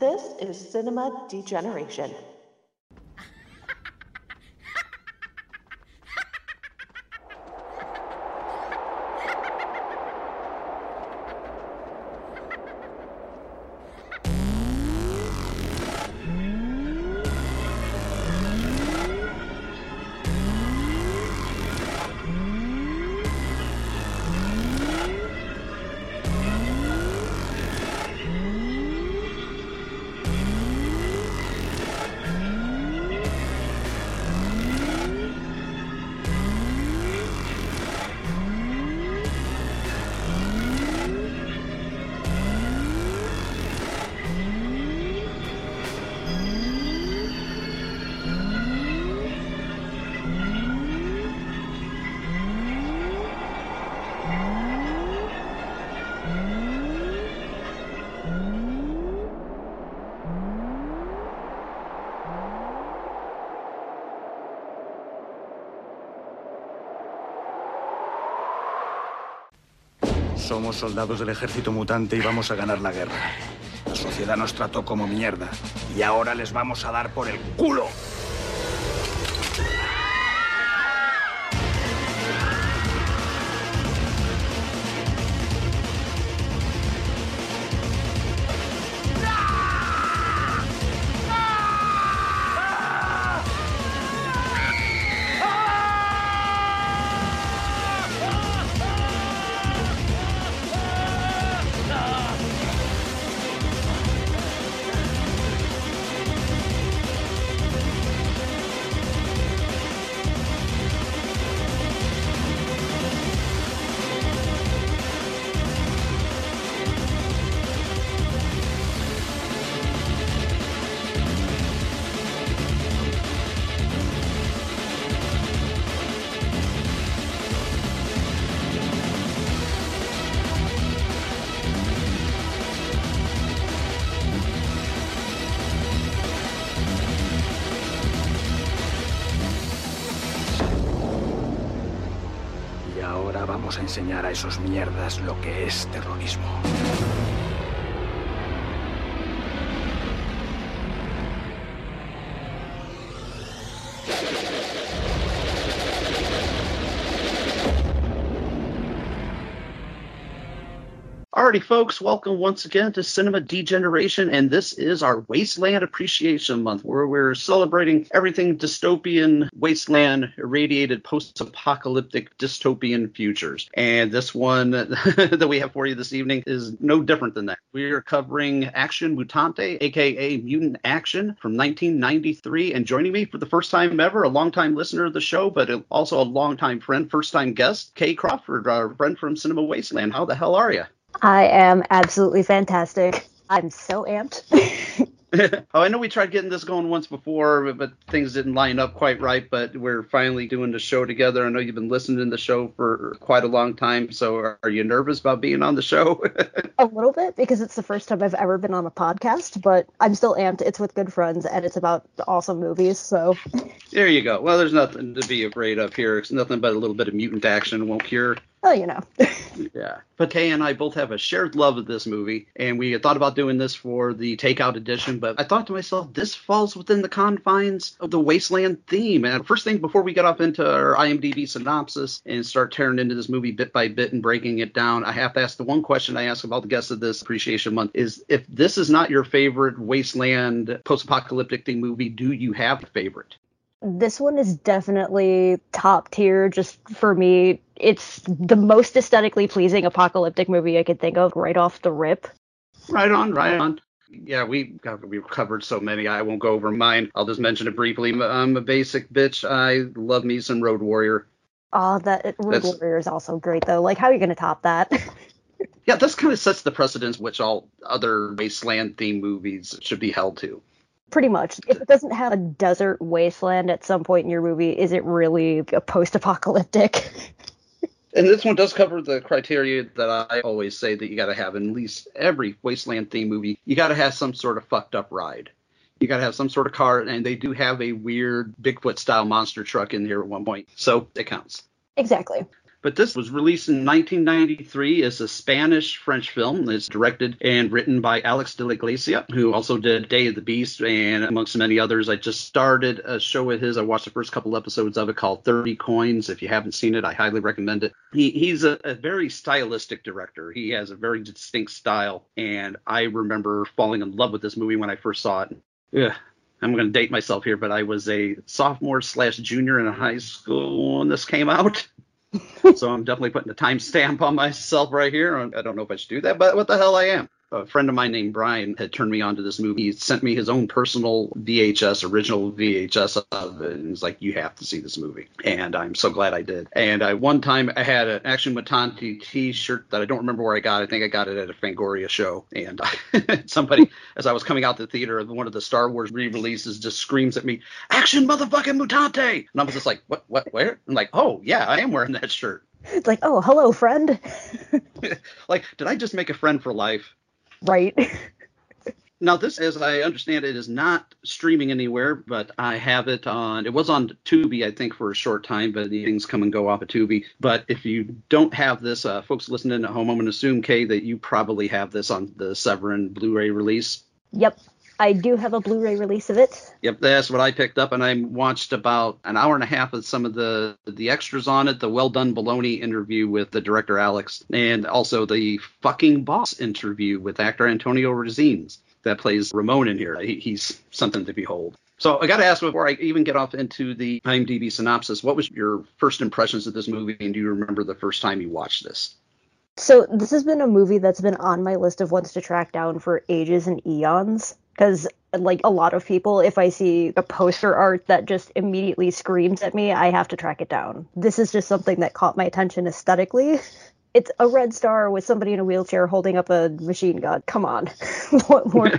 This is Cinema Degeneration. Somos soldados del ejército mutante y vamos a ganar la guerra. La sociedad nos trató como mierda y ahora les vamos a dar por el culo. Enseñar a esos mierdas lo que es terrorismo. Alrighty, folks, welcome once again to Cinema Degeneration, and this is our Wasteland Appreciation Month, where we're celebrating everything dystopian, wasteland, irradiated, post-apocalyptic, dystopian futures. And this one that we have for you this evening is no different than that. We are covering Acción Mutante, aka Mutant Action, from 1993, and joining me for the first time ever, a longtime listener of the show, but also a longtime friend, first-time guest, Kay Crawford, our friend from Cinema Wasteland. How the hell are you? I am absolutely fantastic. I'm so amped. Oh, I know we tried getting this going once before, but things didn't line up quite right, but we're finally doing the show together. I know you've been listening to the show for quite a long time, so are you nervous about being on the show? A little bit, because it's the first time I've ever been on a podcast, but I'm still amped. It's with good friends, and it's about awesome movies, so... There you go. Well, there's nothing to be afraid of here. It's nothing but a little bit of mutant action won't cure. Oh, you know. Yeah. But Kay and I both have a shared love of this movie, and we had thought about doing this for the takeout edition, but I thought to myself, this falls within the confines of the Wasteland theme. And first thing, before we get off into our IMDb synopsis and start tearing into this movie bit by bit and breaking it down, I have to ask the one question I ask of all the guests of this Appreciation Month is, if this is not your favorite Wasteland post-apocalyptic theme movie, do you have a favorite? This one is definitely top tier. Just for me, it's the most aesthetically pleasing apocalyptic movie I could think of right off the rip. Right on, right on. Yeah, we've covered so many. I won't go over mine. I'll just mention it briefly. I'm a basic bitch. I love me some Road Warrior. Oh, Road Warrior is also great, though. Like, how are you going to top that? Yeah, this kind of sets the precedence which all other Wasteland-themed movies should be held to. Pretty much. If it doesn't have a desert wasteland at some point in your movie, is it really a post-apocalyptic? And this one does cover the criteria that I always say that you got to have in at least every wasteland-themed movie. You got to have some sort of fucked-up ride. You got to have some sort of car, and they do have a weird Bigfoot-style monster truck in here at one point, so it counts. Exactly. But this was released in 1993 as a Spanish-French film. It's directed and written by Alex de la Iglesia, who also did Day of the Beast and amongst many others. I just started a show with his. I watched the first couple episodes of it called 30 Coins. If you haven't seen it, I highly recommend it. He's a very stylistic director. He has a very distinct style. And I remember falling in love with this movie when I first saw it. Yeah. I'm going to date myself here, but I was a sophomore/junior in high school when this came out. So I'm definitely putting a timestamp on myself right here. I don't know if I should do that, but what the hell I am. A friend of mine named Brian had turned me on to this movie. He sent me his own personal original VHS of it, and he's like, you have to see this movie. And I'm so glad I did. And one time I had an Acción Mutante t-shirt that I don't remember where I got. I think I got it at a Fangoria show. And somebody, as I was coming out the theater, one of the Star Wars re-releases just screams at me, Acción motherfucking Mutante! And I was just like, what, where? I'm like, oh, yeah, I am wearing that shirt. It's like, oh, hello, friend. Like, did I just make a friend for life? Right. Now, this, as I understand it, is not streaming anywhere, but I have it on. It was on Tubi, I think, for a short time, but things come and go off of Tubi. But if you don't have this, folks listening at home, I'm going to assume, Kay, that you probably have this on the Severin Blu-ray release. Yep. I do have a Blu-ray release of it. Yep, that's what I picked up, and I watched about an hour and a half of some of the extras on it, the Well Done Baloney interview with the director, Alex, and also the Fucking Boss interview with actor Antonio Resines that plays Ramon in here. He's something to behold. So I got to ask before I even get off into the IMDb synopsis, what was your first impressions of this movie, and do you remember the first time you watched this? So this has been a movie that's been on my list of ones to track down for ages and eons. Because, like a lot of people, if I see a poster art that just immediately screams at me, I have to track it down. This is just something that caught my attention aesthetically. It's a red star with somebody in a wheelchair holding up a machine gun. Come on. What more?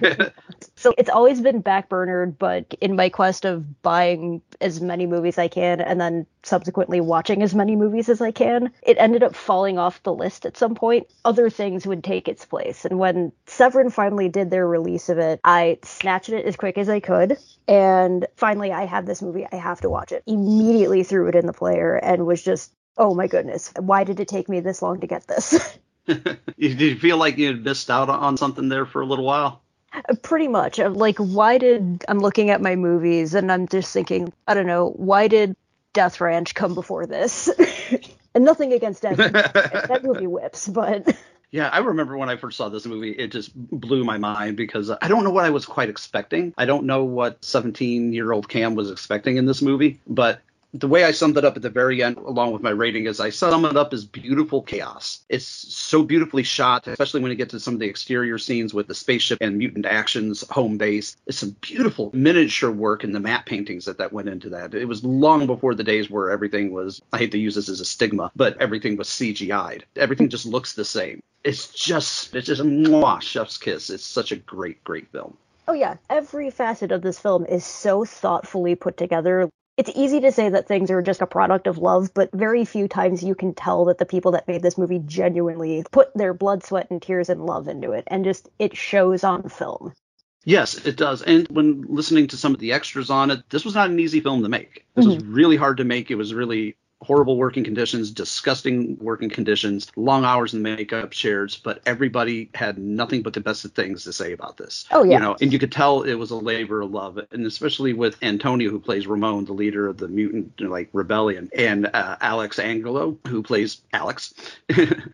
So it's always been backburnered, but in my quest of buying as many movies I can and then subsequently watching as many movies as I can, it ended up falling off the list at some point. Other things would take its place. And when Severin finally did their release of it, I snatched it as quick as I could. And finally, I have this movie. I have to watch it. Immediately threw it in the player and was just, oh my goodness, why did it take me this long to get this? Did you feel like you had missed out on something there for a little while? Pretty much. Like, I'm looking at my movies and I'm just thinking, I don't know, why did Death Ranch come before this? And nothing against Death Ranch. That movie whips, but... Yeah, I remember when I first saw this movie, it just blew my mind because I don't know what I was quite expecting. I don't know what 17-year-old Cam was expecting in this movie, but... The way I summed it up at the very end, along with my rating, is I sum it up as beautiful chaos. It's so beautifully shot, especially when you get to some of the exterior scenes with the spaceship and Mutant Action's home base. It's some beautiful miniature work in the matte paintings that went into that. It was long before the days where everything was, I hate to use this as a stigma, but everything was CGI'd. Everything just looks the same. It's just a mwah, chef's kiss. It's such a great, great film. Oh yeah, every facet of this film is so thoughtfully put together. It's easy to say that things are just a product of love, but very few times you can tell that the people that made this movie genuinely put their blood, sweat, and tears and love into it. And just it shows on film. Yes, it does. And when listening to some of the extras on it, this was not an easy film to make. This was really hard to make. It was really horrible working conditions, disgusting working conditions, long hours in makeup chairs, but everybody had nothing but the best of things to say about this. Oh, yeah. You know, and you could tell it was a labor of love, and especially with Antonio, who plays Ramon, the leader of the mutant, rebellion, and Alex Angulo, who plays Alex,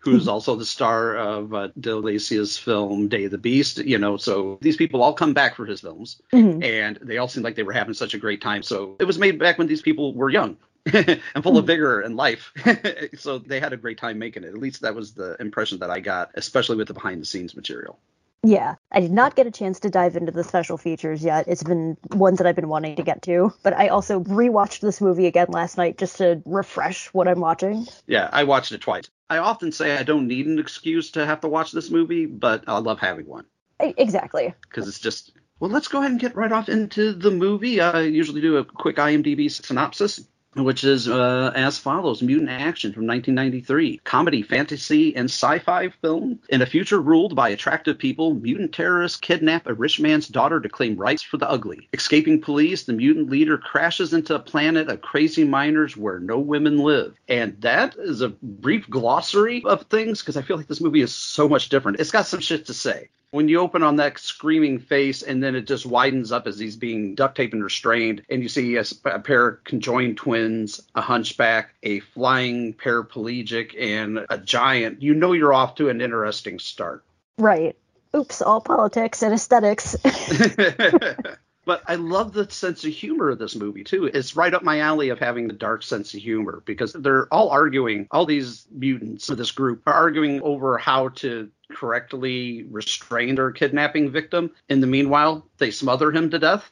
who's also the star of Delacio's film, Day of the Beast, so these people all come back for his films, and they all seemed like they were having such a great time, so it was made back when these people were young. And full of vigor and life. So they had a great time making it. At least that was the impression that I got, especially with the behind-the-scenes material. Yeah, I did not get a chance to dive into the special features yet. It's been ones that I've been wanting to get to. But I also rewatched this movie again last night just to refresh what I'm watching. Yeah, I watched it twice. I often say I don't need an excuse to have to watch this movie, but I love having one. Exactly. Because it's just... Well, let's go ahead and get right off into the movie. I usually do a quick IMDb synopsis. which is as follows. Mutant action from 1993. Comedy, fantasy, and sci-fi film. In a future ruled by attractive people, mutant terrorists kidnap a rich man's daughter to claim rights for the ugly. Escaping police, the mutant leader crashes into a planet of crazy miners where no women live. And that is a brief glossary of things, because I feel like this movie is so much different. It's got some shit to say. When you open on that screaming face and then it just widens up as he's being duct taped and restrained, and you see a pair of conjoined twins, a hunchback, a flying paraplegic, and a giant, you know you're off to an interesting start. Right. Oops, all politics and aesthetics. But I love the sense of humor of this movie, too. It's right up my alley of having the dark sense of humor, because they're all arguing, all these mutants of this group are arguing over how to correctly restrain their kidnapping victim. In the meanwhile, they smother him to death.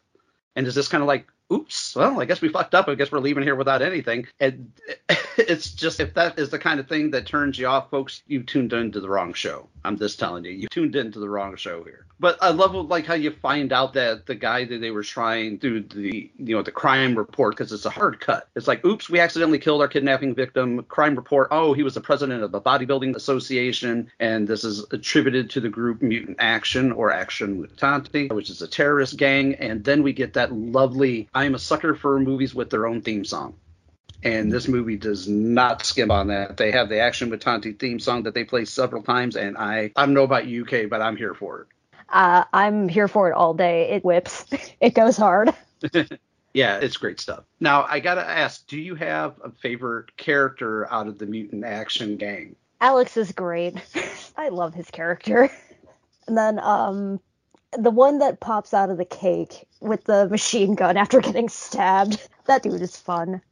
And is this kind of like, oops, well, I guess we fucked up. I guess we're leaving here without anything. And it's just, if that is the kind of thing that turns you off, folks, you tuned into the wrong show. I'm just telling you, you tuned into the wrong show here. But I love like how you find out that the guy that they were trying through the, you know, the crime report, because it's a hard cut. It's like, oops, we accidentally killed our kidnapping victim. Crime report. Oh, he was the president of the bodybuilding association, and this is attributed to the group Mutant Action or Action Mutante, which is a terrorist gang. And then we get that lovely, I am a sucker for movies with their own theme song. And this movie does not skimp on that. They have the Action Mutante theme song that they play several times, and I don't know about you, Kay, but I'm here for it. I'm here for it all day. It whips. It goes hard. Yeah, it's great stuff. Now, I got to ask, do you have a favorite character out of the Mutant Action gang? Alex is great. I love his character. And then the one that pops out of the cake with the machine gun after getting stabbed. That dude is fun.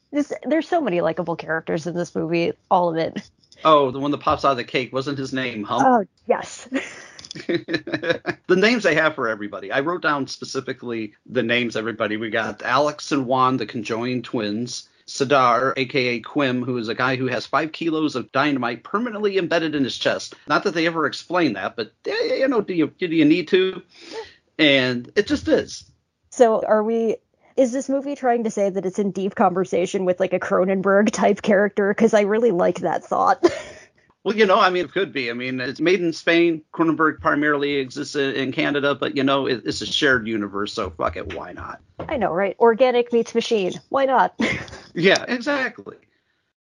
There's so many likable characters in this movie, all of it. Oh, the one that pops out of the cake. Wasn't his name Hump? Oh, yes. The names they have for everybody. I wrote down specifically the names, everybody. We got Alex and Juan, the conjoined twins. Sadar, a.k.a. Quim, who is a guy who has 5 kilos of dynamite permanently embedded in his chest. Not that they ever explain that, but, you know, do you need to? And it just is. So is this movie trying to say that it's in deep conversation with, like, a Cronenberg type character? Because I really like that thought. Well, you know, I mean, it could be. I mean, it's made in Spain. Cronenberg primarily exists in Canada, but, you know, it's a shared universe, so fuck it, why not? I know, right? Organic meets machine. Why not? Yeah, exactly.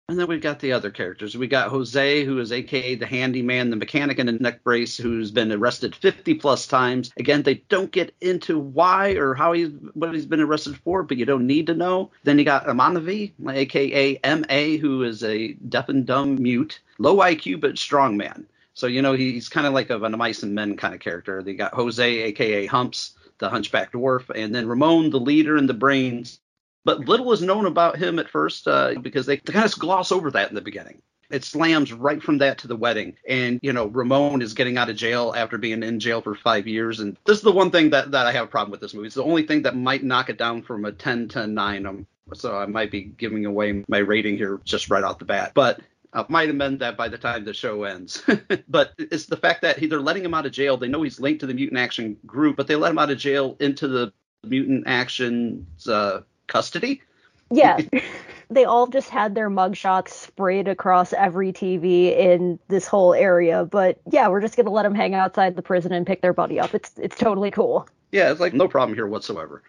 And then we've got the other characters. We got Jose, who is a.k.a. the handyman, the mechanic in a neck brace, who's been arrested 50-plus times. Again, they don't get into why or how what he's been arrested for, but you don't need to know. Then you got Amanavi, a.k.a. M.A., who is a deaf and dumb mute, low IQ but strong man. So, you know, he's kind of like a mice and men kind of character. They got Jose, a.k.a. Humps, the hunchback dwarf, and then Ramon, the leader in the brains. But little is known about him at first because they kind of gloss over that in the beginning. It slams right from that to the wedding. And, you know, Ramon is getting out of jail after being in jail for 5 years. And this is the one thing that I have a problem with this movie. It's the only thing that might knock it down from a 10 to 9. So I might be giving away my rating here just right off the bat. But I might amend that by the time the show ends. But it's the fact that they're letting him out of jail. They know he's linked to the Mutant Action group, but they let him out of jail into the Mutant Action's custody? Yeah. They all just had their mugshots sprayed across every TV in this whole area. But yeah, we're just going to let them hang outside the prison and pick their buddy up. It's totally cool. Yeah, it's like no problem here whatsoever.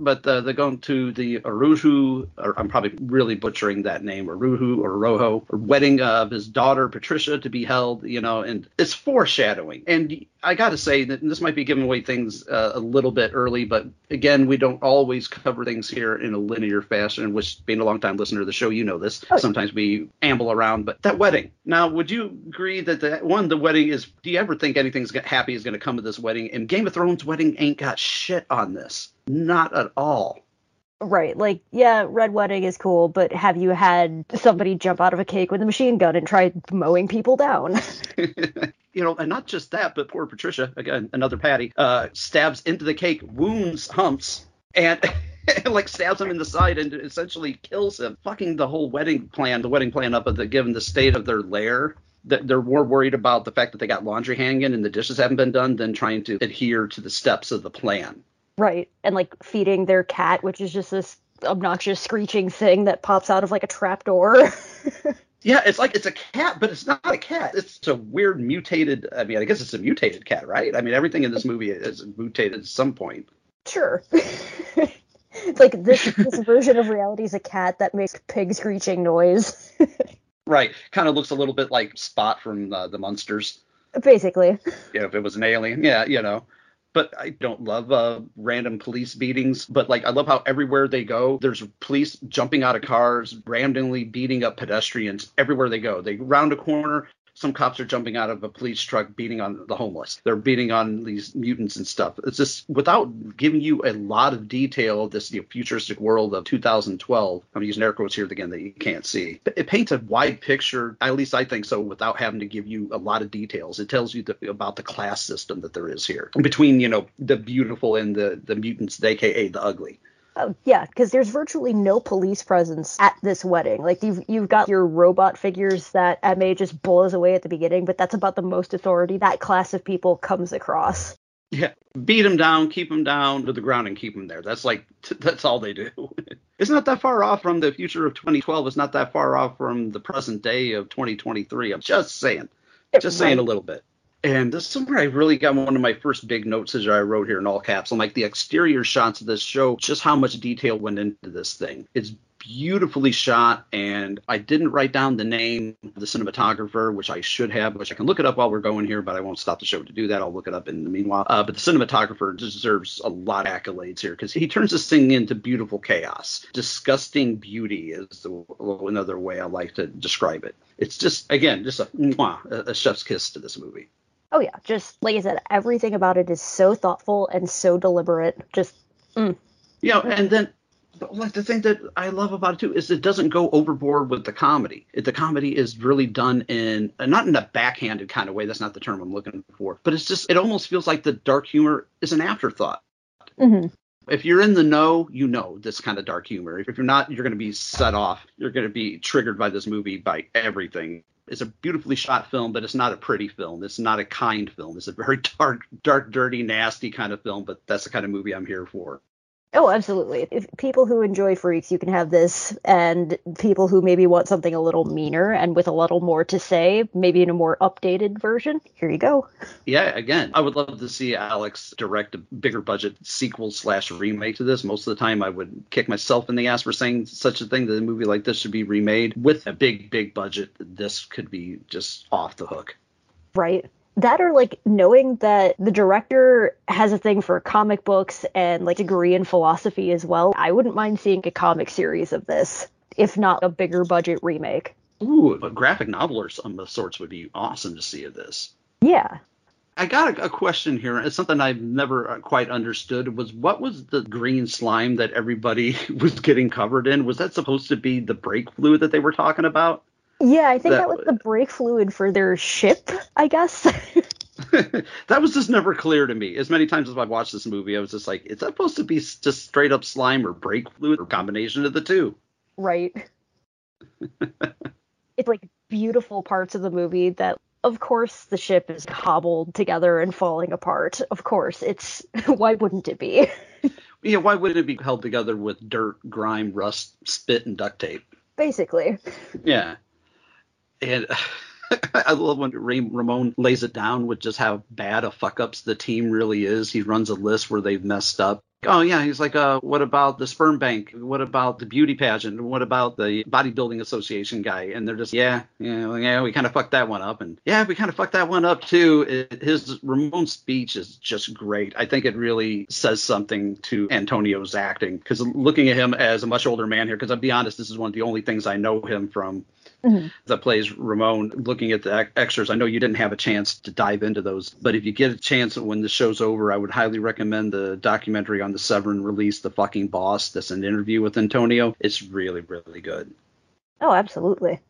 But they're going to the Aruju, or I'm probably really butchering that name, Aruju or Rojo, wedding of his daughter, Patricia, to be held, you know, and it's foreshadowing. And I got to say that this might be giving away things a little bit early, but again, we don't always cover things here in a linear fashion, which being a longtime listener of the show, you know this. Sometimes we amble around, but that wedding. Now, would you agree that, the wedding is, do you ever think anything's happy is going to come of this wedding? And Game of Thrones wedding ain't got shit on this. Not at all. Right. Like, yeah, Red Wedding is cool, but have you had somebody jump out of a cake with a machine gun and try mowing people down? You know, and not just that, but poor Patricia, again, another Patty, stabs into the cake, wounds Humps, and like stabs him in the side and essentially kills him. Fucking the whole wedding plan up, given the state of their lair. They're more worried about the fact that they got laundry hanging and the dishes haven't been done than trying to adhere to the steps of the plan. Right. And like feeding their cat, which is just this obnoxious screeching thing that pops out of like a trap door. Yeah, it's like it's a cat, but it's not a cat. It's a weird mutated. I mean, I guess it's a mutated cat, right? I mean, everything in this movie is mutated at some point. Sure. It's like this version of reality is a cat that makes pig screeching noise. Right. Kind of looks a little bit like Spot from the Munsters. Basically. Yeah, if it was an alien. Yeah, you know. But I don't love random police beatings. But, like, I love how everywhere they go, there's police jumping out of cars, randomly beating up pedestrians everywhere they go. They round a corner. Some cops are jumping out of a police truck, beating on the homeless. They're beating on these mutants and stuff. It's just without giving you a lot of detail of this futuristic world of 2012. I'm using air quotes here again that you can't see. But it paints a wide picture, at least I think so, without having to give you a lot of details. It tells you about the class system that there is here between, you know, the beautiful and the mutants, a.k.a. the ugly. Oh, yeah, because there's virtually no police presence at this wedding. Like, you've got your robot figures that M.A. just blows away at the beginning, but that's about the most authority that class of people comes across. Yeah, beat them down, keep them down to the ground and keep them there. That's like, that's all they do. It's not that far off from the future of 2012. It's not that far off from the present day of 2023. I'm just saying. Just saying a little bit. And this is where I really got one of my first big notes that I wrote here in all caps. I'm like, the exterior shots of this show just how much detail went into this thing. It's beautifully shot, and I didn't write down the name of the cinematographer, which I should have, which I can look it up while we're going here, but I won't stop the show to do that. I'll look it up in the meanwhile. But the cinematographer deserves a lot of accolades here because he turns this thing into beautiful chaos. Disgusting beauty is another way I like to describe it. It's just, again, just a chef's kiss to this movie. Oh, yeah. Just like I said, everything about it is so thoughtful and so deliberate. Just. Mm. Yeah. And then like the thing that I love about it, too, is it doesn't go overboard with the comedy. The comedy is really done in not in a backhanded kind of way. That's not the term I'm looking for. But it's just it almost feels like the dark humor is an afterthought. Mm-hmm. If you're in the know, you know this kind of dark humor. If you're not, you're going to be set off. You're going to be triggered by this movie, by everything. It's a beautifully shot film, but it's not a pretty film. It's not a kind film. It's a very dark, dirty, nasty kind of film, but that's the kind of movie I'm here for. Oh, absolutely. If people who enjoy freaks, you can have this, and people who maybe want something a little meaner and with a little more to say, maybe in a more updated version, here you go. Yeah, again, I would love to see Alex direct a bigger budget sequel/remake to this. Most of the time I would kick myself in the ass for saying such a thing that a movie like this should be remade. With a big, big budget, this could be just off the hook. Right. That or, like, knowing that the director has a thing for comic books and, like, degree in philosophy as well. I wouldn't mind seeing a comic series of this, if not a bigger budget remake. Ooh, a graphic novel or some of sorts would be awesome to see of this. Yeah. I got a question here. It's something I've never quite understood was what was the green slime that everybody was getting covered in? Was that supposed to be the brake fluid that they were talking about? Yeah, I think that was the brake fluid for their ship, I guess. That was just never clear to me. As many times as I've watched this movie, I was just like, is that supposed to be just straight up slime or brake fluid or combination of the two? Right. It's like beautiful parts of the movie that, of course, the ship is cobbled together and falling apart. Of course, it's why wouldn't it be? Yeah, why wouldn't it be held together with dirt, grime, rust, spit, and duct tape? Basically. Yeah. And I love when Ramon lays it down with just how bad a fuck-ups the team really is. He runs a list where they've messed up. Oh, yeah, he's like, what about the sperm bank? What about the beauty pageant? What about the bodybuilding association guy? And they're just, yeah, we kind of fucked that one up. And, yeah, we kind of fucked that one up, too. Ramon's speech is just great. I think it really says something to Antonio's acting. Because looking at him as a much older man here, because I'll be honest, this is one of the only things I know him from. Mm-hmm. That plays Ramon. Looking at the extras, I know you didn't have a chance to dive into those, but if you get a chance when the show's over, I would highly recommend the documentary on the Severin release, The Fucking Boss. That's an interview with Antonio. It's really, really good. Oh, absolutely.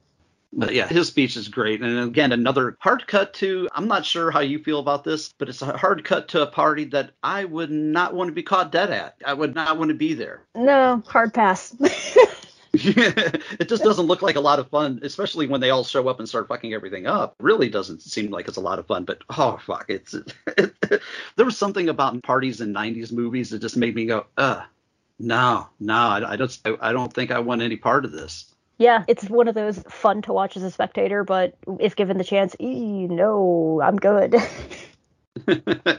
But yeah, his speech is great. And again, another hard cut to, I'm not sure how you feel about this, but it's a hard cut to a party that I would not want to be caught dead at. I would not want to be there. No, hard pass. Yeah, it just doesn't look like a lot of fun, especially when they all show up and start fucking everything up. It really doesn't seem like it's a lot of fun, but oh, fuck. There was something about parties in 90s movies that just made me go, No, I don't think I want any part of this. Yeah, it's one of those fun to watch as a spectator, but if given the chance, no, I'm good.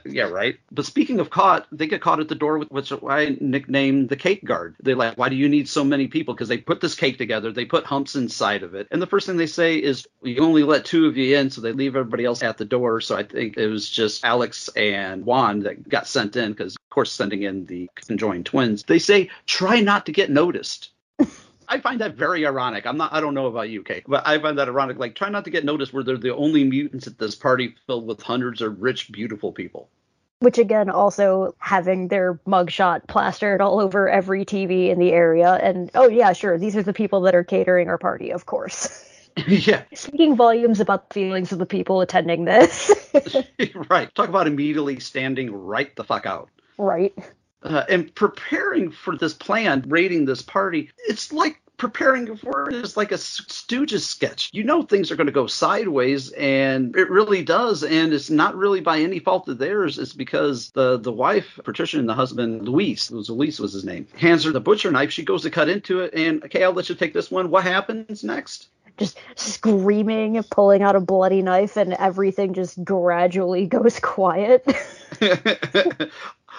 Yeah, right. But speaking of caught, they get caught at the door with what's I nicknamed the cake guard. They're like, why do you need so many people? Because they put this cake together. They put humps inside of it. And the first thing they say is, you only let two of you in, so they leave everybody else at the door. So I think it was just Alex and Juan that got sent in because, of course, sending in the conjoined twins. They say, try not to get noticed. I find that very ironic. I don't know about you, Kay, but I find that ironic. Like, try not to get noticed where they're the only mutants at this party filled with hundreds of rich, beautiful people. Which, again, also having their mugshot plastered all over every TV in the area. And, oh, yeah, sure, these are the people that are catering our party, of course. Yeah. Speaking volumes about the feelings of the people attending this. Right. Talk about immediately standing right the fuck out. Right. And preparing for this plan, raiding this party, it's like preparing for it is like a Stooges sketch. You know things are going to go sideways, and it really does. And it's not really by any fault of theirs. It's because the wife, Patricia, and the husband, Luis was his name, hands her the butcher knife. She goes to cut into it, and, okay, I'll let you take this one. What happens next? Just screaming, pulling out a bloody knife, and everything just gradually goes quiet.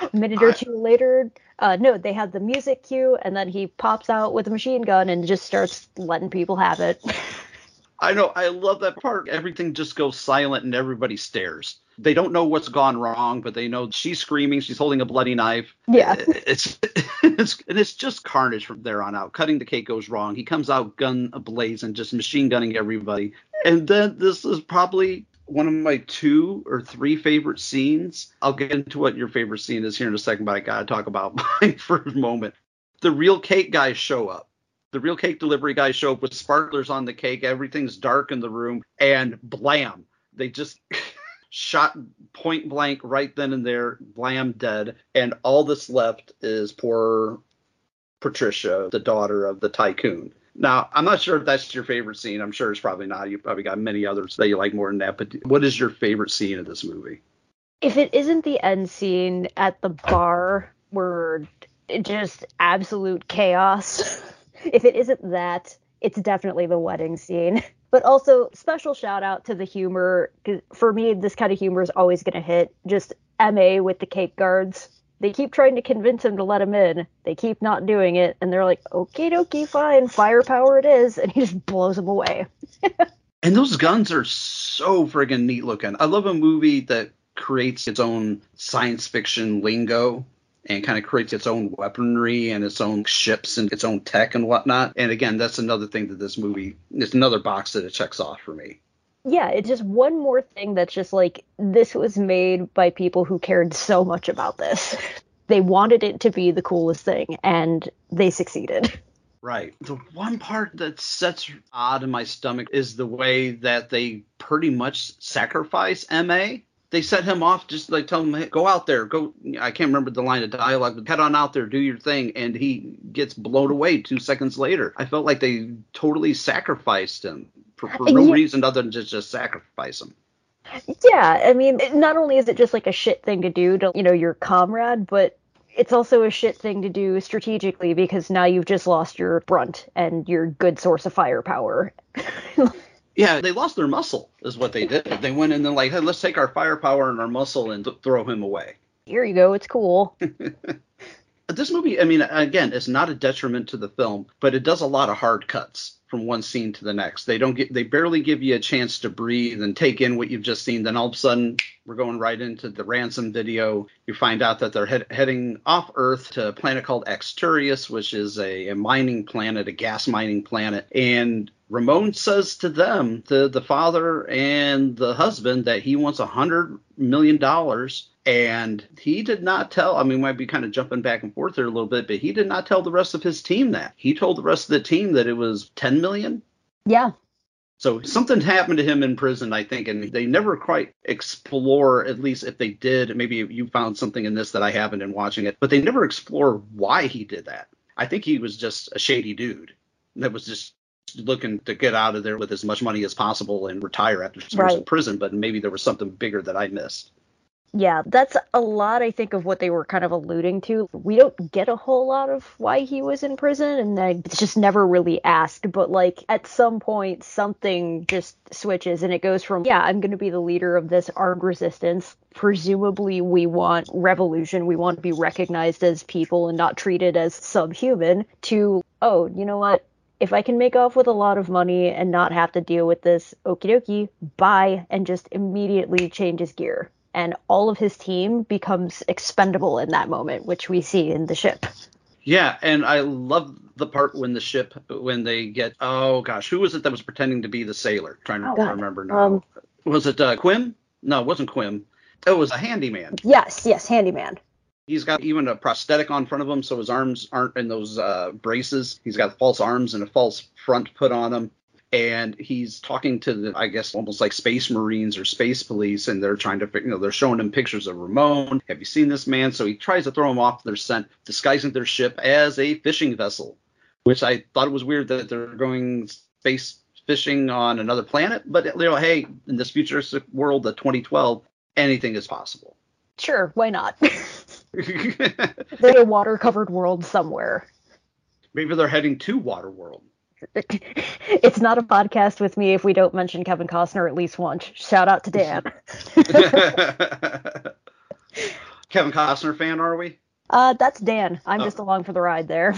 A minute or two later, they had the music cue, and then he pops out with a machine gun and just starts letting people have it. I know. I love that part. Everything just goes silent and everybody stares. They don't know what's gone wrong, but they know she's screaming. She's holding a bloody knife. Yeah. It's just carnage from there on out. Cutting the cake goes wrong. He comes out gun ablaze and just machine gunning everybody. And then this is probably one of my two or three favorite scenes. I'll get into what your favorite scene is here in a second, but I got to talk about mine for a moment. The real cake guys show up. The real cake delivery guys show up with sparklers on the cake. Everything's dark in the room. And blam, they just shot point blank right then and there. Blam, dead. And all that's left is poor Patricia, the daughter of the tycoon. Now, I'm not sure if that's your favorite scene. I'm sure it's probably not. You probably got many others that you like more than that. But what is your favorite scene of this movie? If it isn't the end scene at the bar where just absolute chaos, if it isn't that, it's definitely the wedding scene. But also, special shout out to the humor. For me, this kind of humor is always going to hit. Just MA with the cake guards. They keep trying to convince him to let him in. They keep not doing it. And they're like, okie dokie, fine. Firepower it is. And he just blows him away. And those guns are so friggin' neat looking. I love a movie that creates its own science fiction lingo and kind of creates its own weaponry and its own ships and its own tech and whatnot. And again, that's another thing that this movie, it's another box that it checks off for me. Yeah, it's just one more thing that's just like, this was made by people who cared so much about this. They wanted it to be the coolest thing, and they succeeded. Right. The one part that sets odd in my stomach is the way that they pretty much sacrifice M.A. They set him off, just like tell him, hey, go out there, go. I can't remember the line of dialogue, but head on out there, do your thing. And he gets blown away 2 seconds later. I felt like they totally sacrificed him for no reason other than just sacrifice him. Yeah, I mean, not only is it just like a shit thing to do to, your comrade, but it's also a shit thing to do strategically because now you've just lost your brunt and your good source of firepower. Yeah, they lost their muscle is what they did. They went in and like, hey, let's take our firepower and our muscle and throw him away. Here you go. It's cool. This movie, I mean, again, it's not a detriment to the film, but it does a lot of hard cuts from one scene to the next. They barely give you a chance to breathe and take in what you've just seen. Then all of a sudden, we're going right into the ransom video. You find out that they're heading off Earth to a planet called Exturius, which is a mining planet, a gas mining planet. And Ramon says to them, to the father and the husband, that he wants $100 million. And he did not tell, I mean, might be kind of jumping back and forth there a little bit, but he did not tell the rest of his team that. He told the rest of the team that it was $10 million. Yeah. So something happened to him in prison, I think, and they never quite explore, at least if they did, maybe you found something in this that I haven't in watching it, but they never explore why he did that. I think he was just a shady dude that was just looking to get out of there with as much money as possible and retire after some years in prison, but maybe there was something bigger that I missed. Yeah, that's a lot, I think, of what they were kind of alluding to. We don't get a whole lot of why he was in prison, and it's just never really asked. But, like, at some point, something just switches, and it goes from, yeah, I'm going to be the leader of this armed resistance. Presumably, we want revolution. We want to be recognized as people and not treated as subhuman, to, oh, you know what? If I can make off with a lot of money and not have to deal with this, okie dokie, bye, and just immediately changes gear. And all of his team becomes expendable in that moment, which we see in the ship. Yeah, and I love the part when they get, oh gosh, who was it that was pretending to be the sailor? I'm trying to remember now. Was it Quim? No, it wasn't Quim. It was a handyman. Yes, handyman. He's got even a prosthetic on front of him, so his arms aren't in those braces. He's got false arms and a false front put on him. And he's talking to the, I guess, almost like space marines or space police, and they're trying to, they're showing him pictures of Ramon. Have you seen this man? So he tries to throw him off their scent, disguising their ship as a fishing vessel, which I thought it was weird that they're going space fishing on another planet. But, you know, hey, in this futuristic world of 2012, anything is possible. Sure, why not? There's a water-covered world somewhere. Maybe they're heading to Waterworld. It's not a podcast with me if we don't mention Kevin Costner at least once. Shout out to Dan. Kevin Costner fan, are we? That's Dan. I'm just along for the ride there.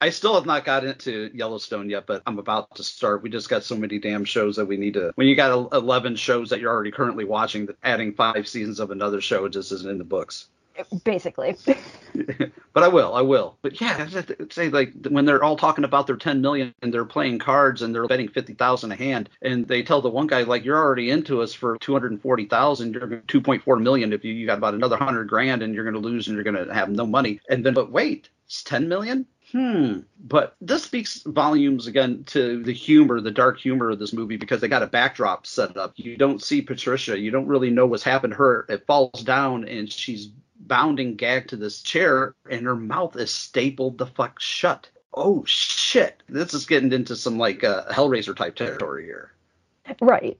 I still have not gotten into Yellowstone yet, but I'm about to start. We just got so many damn shows that we need to. When you got 11 shows that you're already currently watching, adding 5 seasons of another show just isn't in the books. Basically. But I will. But yeah, I'd say, like, when they're all talking about their 10 million and they're playing cards and they're betting 50,000 a hand, and they tell the one guy, like, you're already into us for 240,000, you're 2.4 million if you got about another 100 grand, and you're going to lose and you're going to have no money. And then, but wait, it's 10 million? But this speaks volumes again to the humor, the dark humor of this movie, because they got a backdrop set up. You don't see Patricia. You don't really know what's happened to her. It falls down and she's bounding gagged to this chair, and her mouth is stapled the fuck shut. Oh shit, this is getting into some like Hellraiser type territory here, right?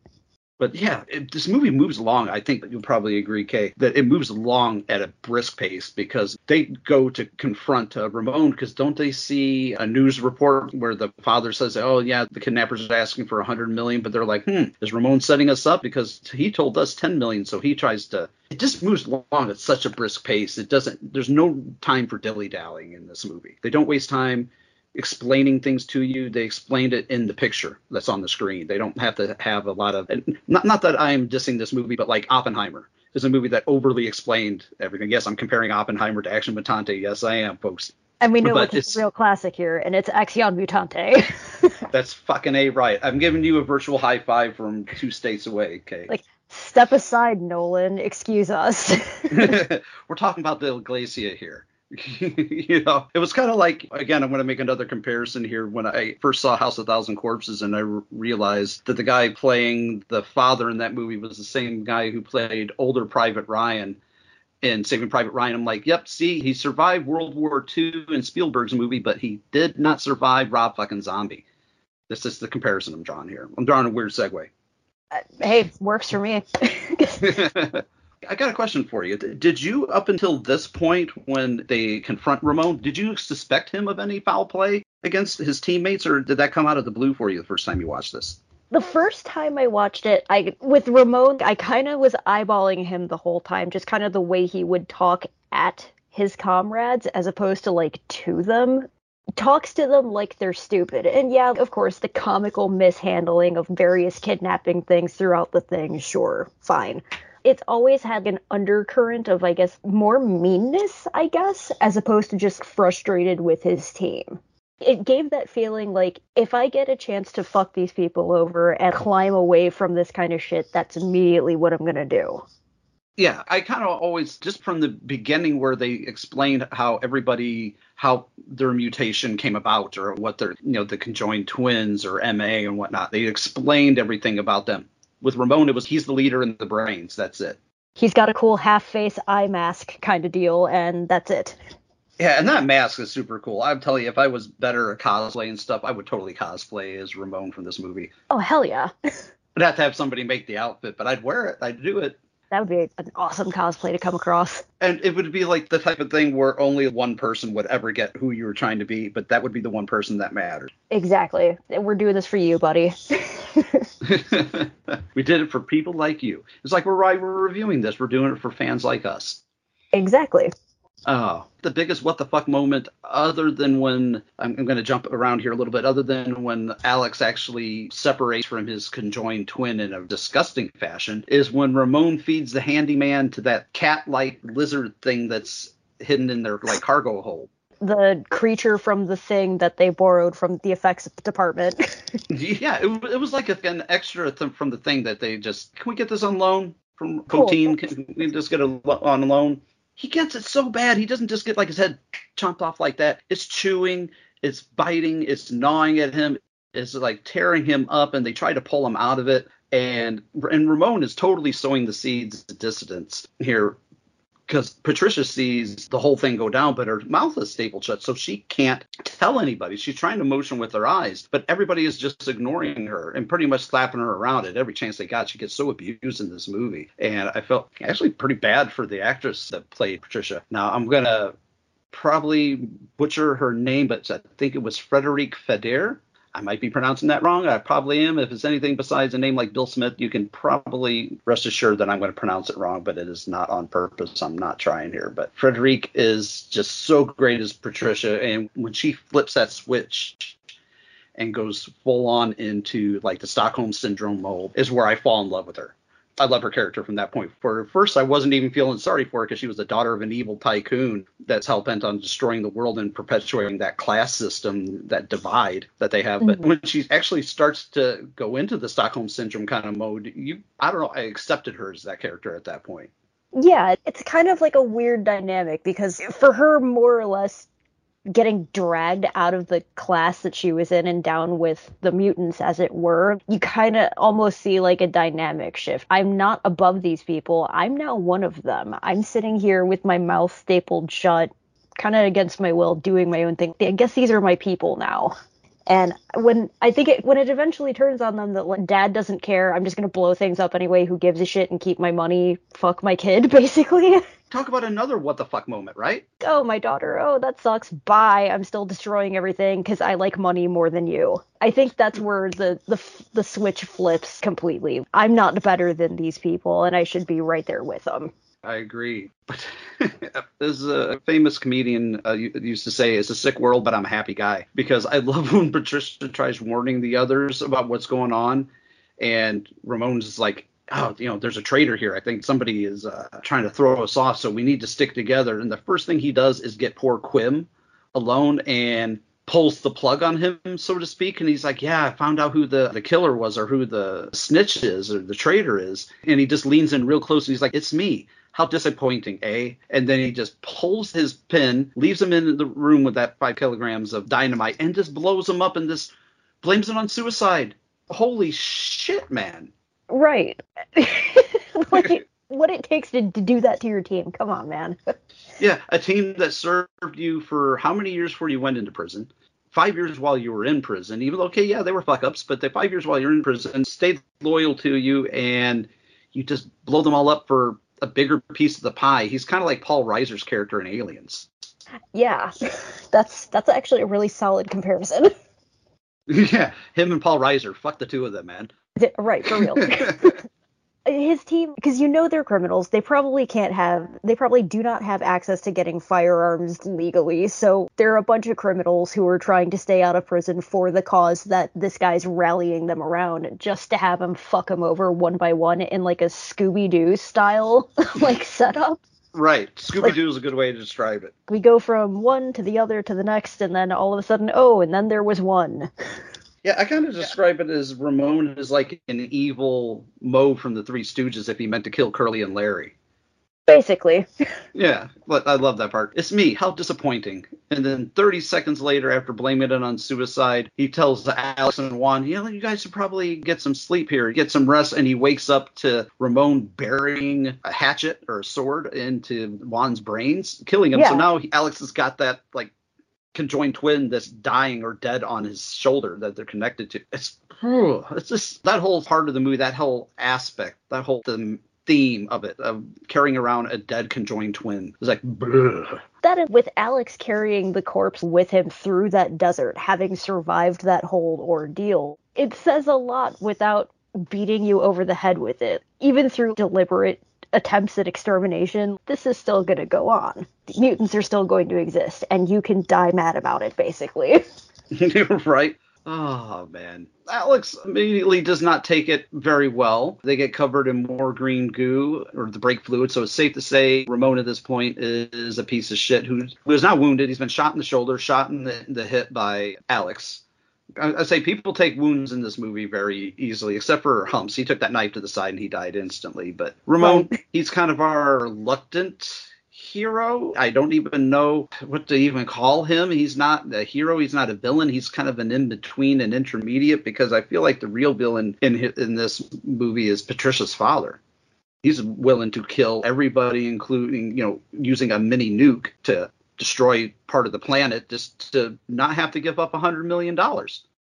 But yeah, this movie moves along. I think that you'll probably agree, Kay, that it moves along at a brisk pace, because they go to confront Ramon, because don't they see a news report where the father says, oh yeah, the kidnappers are asking for 100 million, but they're like, is Ramon setting us up? Because he told us 10 million, so he tries to. It just moves along at such a brisk pace. It doesn't. There's no time for dilly-dallying in this movie. They don't waste time explaining things to you. They explained it in the picture that's on the screen. They don't have to have a lot of, not that I'm dissing this movie, but like Oppenheimer is a movie that overly explained everything. Yes, I'm comparing Oppenheimer to Acción Mutante. Yes, I am, folks. And we know it's a real classic here, and it's Acción Mutante. That's fucking A right. I'm giving you a virtual high five from 2 states away, Kay. Like, step aside, Nolan. Excuse us. We're talking about the Iglesia here. You know, it was kind of like, again, I'm going to make another comparison here. When I first saw House of Thousand Corpses, and I realized that the guy playing the father in that movie was the same guy who played older Private Ryan in Saving Private Ryan. I'm like, yep, see, he survived World War II in Spielberg's movie, but he did not survive Rob fucking Zombie. This is the comparison I'm drawing here. I'm drawing a weird segue. Hey, works for me. I got a question for you. Did you, up until this point when they confront Ramon, did you suspect him of any foul play against his teammates, or did that come out of the blue for you the first time you watched this? The first time I watched it, with Ramon, I kind of was eyeballing him the whole time, just kind of the way he would talk at his comrades as opposed to, like, to them. Talks to them like they're stupid. And yeah, of course, the comical mishandling of various kidnapping things throughout the thing, sure, fine. It's always had an undercurrent of, I guess, more meanness, I guess, as opposed to just frustrated with his team. It gave that feeling like, if I get a chance to fuck these people over and climb away from this kind of shit, that's immediately what I'm going to do. Yeah, I kind of always, just from the beginning where they explained how their mutation came about, or what they're, you know, the conjoined twins or MA and whatnot, they explained everything about them. With Ramon, it was, he's the leader in the brains. That's it. He's got a cool half-face eye mask kind of deal, and that's it. Yeah, and that mask is super cool. I'm telling you, if I was better at cosplay and stuff, I would totally cosplay as Ramon from this movie. Oh, hell yeah. I'd have to have somebody make the outfit, but I'd wear it. I'd do it. That would be an awesome cosplay to come across. And it would be like the type of thing where only one person would ever get who you were trying to be, but that would be the one person that mattered. Exactly. We're doing this for you, buddy. We did it for people like you. It's like we're reviewing this. We're doing it for fans like us. Exactly. Oh, the biggest what the fuck moment, other than when I'm going to jump around here a little bit, other than when Alex actually separates from his conjoined twin in a disgusting fashion, is when Ramon feeds the handyman to that cat-like lizard thing that's hidden in their like cargo hold. The creature from the thing that they borrowed from the effects department. Yeah, it was like an extra from the thing that they just, can we get this on loan from Poteen? Cool. Can we just get it on loan? He gets it so bad. He doesn't just get like his head chomped off like that. It's chewing, it's biting, it's gnawing at him. It's like tearing him up, and they try to pull him out of it. And Ramon is totally sowing the seeds of dissidence here, because Patricia sees the whole thing go down, but her mouth is stapled shut, so she can't tell anybody. She's trying to motion with her eyes, but everybody is just ignoring her and pretty much slapping her around at every chance they got. She gets so abused in this movie, and I felt actually pretty bad for the actress that played Patricia. Now, I'm going to probably butcher her name, but I think it was Frédérique Feder. I might be pronouncing that wrong. I probably am. If it's anything besides a name like Bill Smith, you can probably rest assured that I'm going to pronounce it wrong, but it is not on purpose. I'm not trying here. But Frédérique is just so great as Patricia. And when she flips that switch and goes full on into like the Stockholm Syndrome mold, is where I fall in love with her. I love her character from that point forward. At first, I wasn't even feeling sorry for her because she was the daughter of an evil tycoon that's hell bent on destroying the world and perpetuating that class system, that divide that they have. Mm-hmm. But when she actually starts to go into the Stockholm Syndrome kind of mode, I accepted her as that character at that point. Yeah, it's kind of like a weird dynamic, because for her, more or less, getting dragged out of the class that she was in and down with the mutants, as it were, you kind of almost see like a dynamic shift. I'm not above these people. I'm now one of them. I'm sitting here with my mouth stapled shut, kind of against my will, doing my own thing. I guess these are my people now. And when it eventually turns on them that like, dad doesn't care, I'm just going to blow things up anyway, who gives a shit, and keep my money, fuck my kid, basically. Talk about another what the fuck moment, right? Oh, my daughter. Oh, that sucks. Bye. I'm still destroying everything because I like money more than you. I think that's where the switch flips completely. I'm not better than these people, and I should be right there with them. I agree. But as a famous comedian used to say, it's a sick world, but I'm a happy guy. Because I love when Patricia tries warning the others about what's going on, and Ramon's is like, oh, there's a traitor here. I think somebody is trying to throw us off, so we need to stick together. And the first thing he does is get poor Quim alone and pulls the plug on him, so to speak. And he's like, yeah, I found out who the killer was, or who the snitch is, or the traitor is. And he just leans in real close, and he's like, it's me. How disappointing, eh? And then he just pulls his pin, leaves him in the room with that 5 kilograms of dynamite, and just blows him up and just blames him on suicide. Holy shit, man. Right. What it takes to do that to your team. Come on, man. Yeah, a team that served you for how many years before you went into prison? 5 years while you were in prison. Even though, okay, yeah, they were fuck-ups, but the 5 years while you're in prison stayed loyal to you, and you just blow them all up for a bigger piece of the pie. He's kind of like Paul Reiser's character in Aliens. Yeah, that's actually a really solid comparison. Yeah, him and Paul Reiser. Fuck the two of them, man. Right, for real. His team, because they're criminals, they probably do not have access to getting firearms legally, so they're a bunch of criminals who are trying to stay out of prison for the cause that this guy's rallying them around, just to have him fuck them over one by one in like a Scooby-Doo style like setup. Right. Scooby-Doo is a good way to describe it. We go from one to the other to the next, and then all of a sudden, oh, and then there was one. Yeah, I kind of describe it as Ramon is like an evil Moe from the Three Stooges if he meant to kill Curly and Larry. Basically. Yeah, but I love that part. It's me. How disappointing. And then 30 seconds later, after blaming it on suicide, he tells Alex and Juan, you guys should probably get some sleep here, get some rest. And he wakes up to Ramon burying a hatchet or a sword into Juan's brains, killing him. Yeah. So now Alex has got that, like, conjoined twin that's dying or dead on his shoulder that they're connected to. It's just that whole part of the movie, that whole aspect, that whole the theme of it, of carrying around a dead conjoined twin. It was like, bleh. That with Alex carrying the corpse with him through that desert, having survived that whole ordeal, it says a lot without beating you over the head with it. Even through deliberate attempts at extermination, this is still going to go on. Mutants are still going to exist, and you can die mad about it, basically. Right. Oh, man. Alex immediately does not take it very well. They get covered in more green goo or the brake fluid. So it's safe to say Ramon at this point is a piece of shit who is not wounded. He's been shot in the shoulder, shot in the hip by Alex. I say people take wounds in this movie very easily, except for Humps. He took that knife to the side and he died instantly. But Ramon, he's kind of our reluctant hero. I don't even know what to even call him. He's not a hero. He's not a villain. He's kind of an in-between and intermediate, because I feel like the real villain in this movie is Patricia's father. He's willing to kill everybody, including, using a mini nuke to destroy part of the planet just to not have to give up $100 million.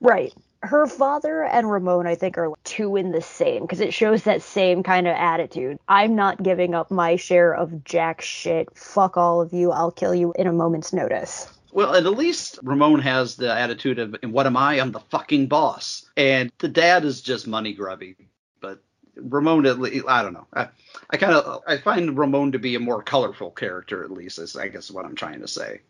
Right. Her father and Ramon, I think, are two in the same, because it shows that same kind of attitude. I'm not giving up my share of jack shit. Fuck all of you. I'll kill you in a moment's notice. Well, at least Ramon has the attitude of, what am I? I'm the fucking boss. And the dad is just money grubby. But Ramon, at least, I don't know. I find Ramon to be a more colorful character, at least, is, I guess, what I'm trying to say.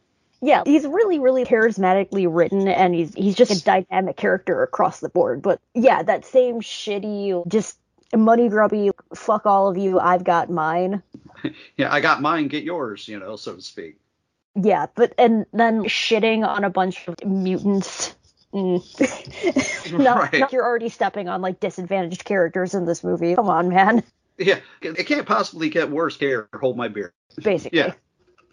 Yeah, he's really, really charismatically written, and he's just a dynamic character across the board. But yeah, that same shitty, just money grubby, fuck all of you, I've got mine. Yeah, I got mine, get yours, so to speak. Yeah, and then shitting on a bunch of mutants. Not you're already stepping on, disadvantaged characters in this movie. Come on, man. Yeah, it can't possibly get worse here. Hold my beer. Basically. Yeah.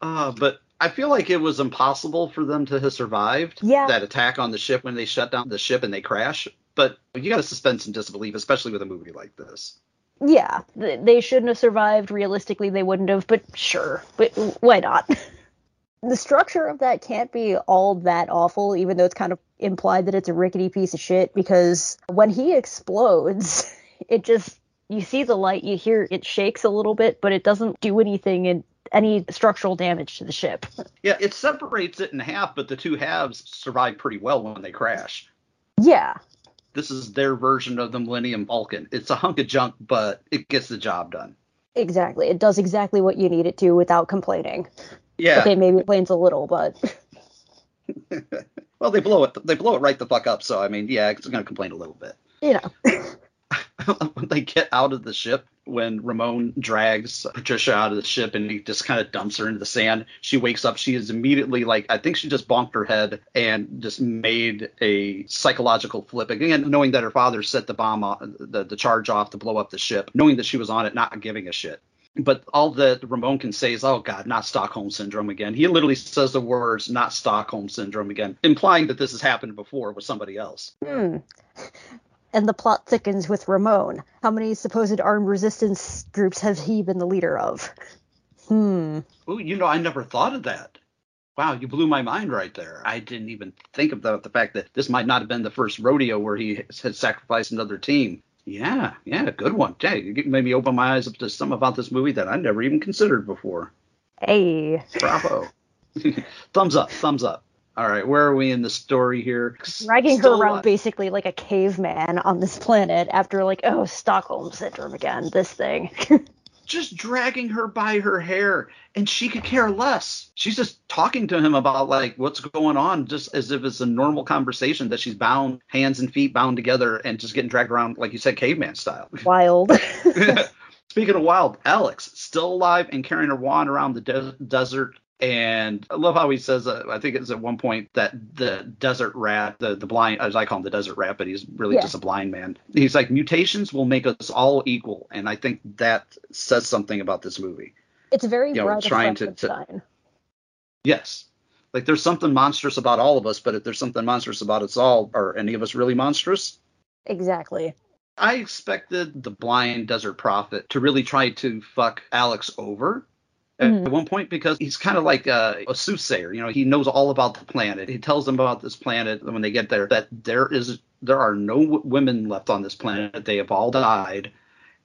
But I feel like it was impossible for them to have survived that attack on the ship when they shut down the ship and they crash. But you got to suspend some disbelief, especially with a movie like this. Yeah, they shouldn't have survived. Realistically, they wouldn't have. But sure, but why not? The structure of that can't be all that awful, even though it's kind of implied that it's a rickety piece of shit, because when he explodes, it just, you see the light, you hear it shakes a little bit, but it doesn't do anything in any structural damage to the ship. Yeah, it separates it in half, but the two halves survive pretty well when they crash. Yeah. This is their version of the Millennium Falcon. It's a hunk of junk, but it gets the job done. Exactly. It does exactly what you need it to without complaining. Yeah. Okay, maybe it complains a little, but... Well, they blow it. They blow it right the fuck up, so, it's going to complain a little bit. When they get out of the ship, when Ramon drags Patricia out of the ship and he just kind of dumps her into the sand, she wakes up. She is immediately I think she just bonked her head and just made a psychological flip. Again, knowing that her father set the bomb, the charge off to blow up the ship, knowing that she was on it, not giving a shit. But all that Ramon can say is, oh, God, not Stockholm Syndrome again. He literally says the words, not Stockholm Syndrome again, implying that this has happened before with somebody else. And the plot thickens with Ramon. How many supposed armed resistance groups has he been the leader of? Ooh, I never thought of that. Wow, you blew my mind right there. I didn't even think about the fact that this might not have been the first rodeo where he had sacrificed another team. Yeah, good one. Hey, you made me open my eyes up to something about this movie that I never even considered before. Hey. Bravo. Thumbs up. All right, where are we in the story here? Dragging her around basically like a caveman on this planet after Stockholm Syndrome again, this thing. Just dragging her by her hair, and she could care less. She's just talking to him about what's going on, just as if it's a normal conversation that she's bound, hands and feet bound together, and just getting dragged around, like you said, caveman style. Wild. Speaking of wild, Alex, still alive and carrying her wand around the desert. And I love how he says, I think it's at one point that the desert rat, the blind, as I call him the desert rat, but he's really just a blind man. He's like, mutations will make us all equal. And I think that says something about this movie. It's very trying to. Yes. There's something monstrous about all of us, but if there's something monstrous about us all, are any of us really monstrous? Exactly. I expected the blind desert prophet to really try to fuck Alex over at one point, because he's kind of like a soothsayer. He knows all about the planet. He tells them about this planet when they get there, that there are no women left on this planet. They have all died.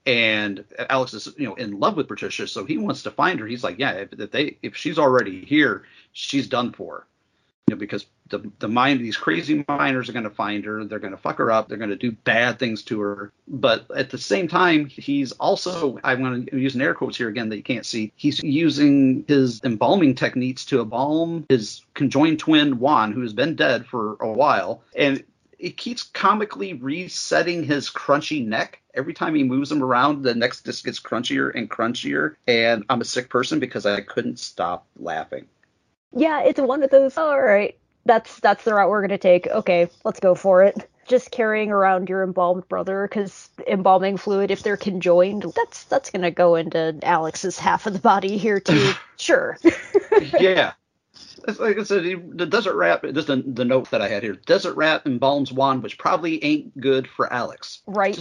And Alex is, you know, in love with Patricia, so he wants to find her. He's like, yeah, if she's already here, she's done for. You know, because these crazy miners are going to find her. They're going to fuck her up. They're going to do bad things to her. But at the same time, he's also, I'm going to use air quotes here again that you can't see. He's using his embalming techniques to embalm his conjoined twin, Juan, who has been dead for a while. And it keeps comically resetting his crunchy neck. Every time he moves him around, the neck just gets crunchier and crunchier. And I'm a sick person because I couldn't stop laughing. Yeah, it's one of those, all right, that's the route we're going to take. Okay, let's go for it. Just carrying around your embalmed brother, because embalming fluid, if they're conjoined, that's going to go into Alex's half of the body here, too. Sure. Yeah. Like I said, the desert rat, just the note that I had here, desert rat embalms Juan, which probably ain't good for Alex. Right.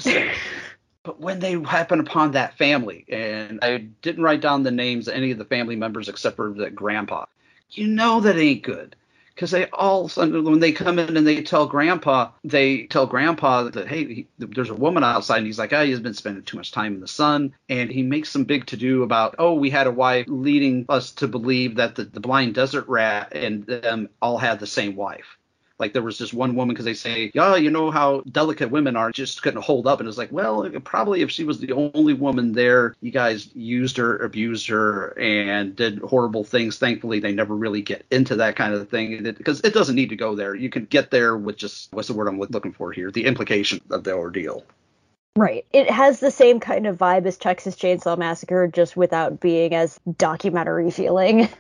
But when they happen upon that family, and I didn't write down the names of any of the family members except for the grandpa. You know that ain't good, because they all, when they come in and they tell Grandpa that, hey, there's a woman outside, and he's like, he's been spending too much time in the sun, and he makes some big to-do about, we had a wife, leading us to believe that the blind desert rat and them all had the same wife. Like, there was just one woman, because they say, you know how delicate women are, just couldn't hold up. And it's like, well, probably if she was the only woman there, you guys used her, abused her, and did horrible things. Thankfully, they never really get into that kind of thing, because it doesn't need to go there. You can get there with just, what's the word I'm looking for here? The implication of the ordeal. Right. It has the same kind of vibe as Texas Chainsaw Massacre, just without being as documentary feeling.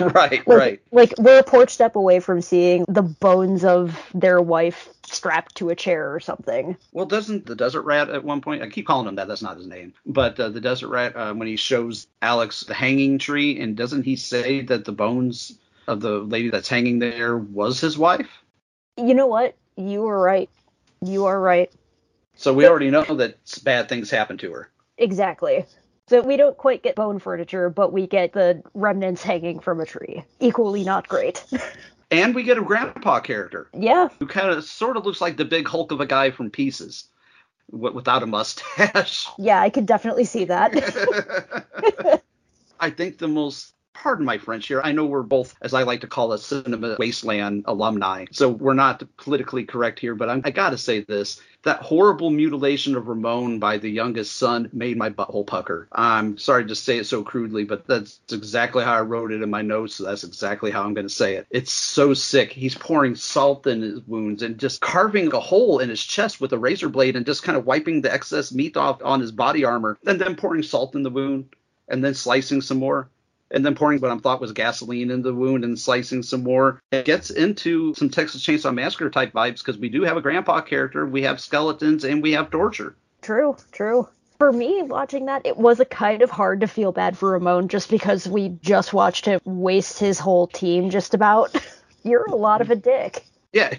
Right. Like, we're a porch step away from seeing the bones of their wife strapped to a chair or something. Well, doesn't the desert rat at one point, I keep calling him that, that's not his name, but the desert rat, when he shows Alex the hanging tree, and doesn't he say that the bones of the lady that's hanging there was his wife? You know what? You are right. So we already know that bad things happen to her. Exactly. So we don't quite get bone furniture, but we get the remnants hanging from a tree. Equally not great. And we get a grandpa character. Yeah. Who kind of sort of looks like the big Hulk of a guy from Pieces, without a mustache. Yeah, I could definitely see that. I think the most... Pardon my French here. I know we're both, as I like to call it, cinema wasteland alumni. So we're not politically correct here, but I got to say this. That horrible mutilation of Ramon by the youngest son made my butthole pucker. I'm sorry to say it so crudely, but that's exactly how I wrote it in my notes. So that's exactly how I'm going to say it. It's so sick. He's pouring salt in his wounds and just carving a hole in his chest with a razor blade and just kind of wiping the excess meat off on his body armor and then pouring salt in the wound and then slicing some more. And then pouring what I thought was gasoline in the wound and slicing some more. It gets into some Texas Chainsaw Massacre type vibes, because we do have a grandpa character, we have skeletons, and we have torture. True. For me, watching that, it was a kind of hard to feel bad for Ramon, just because we just watched him waste his whole team just about. You're a lot of a dick. Yeah.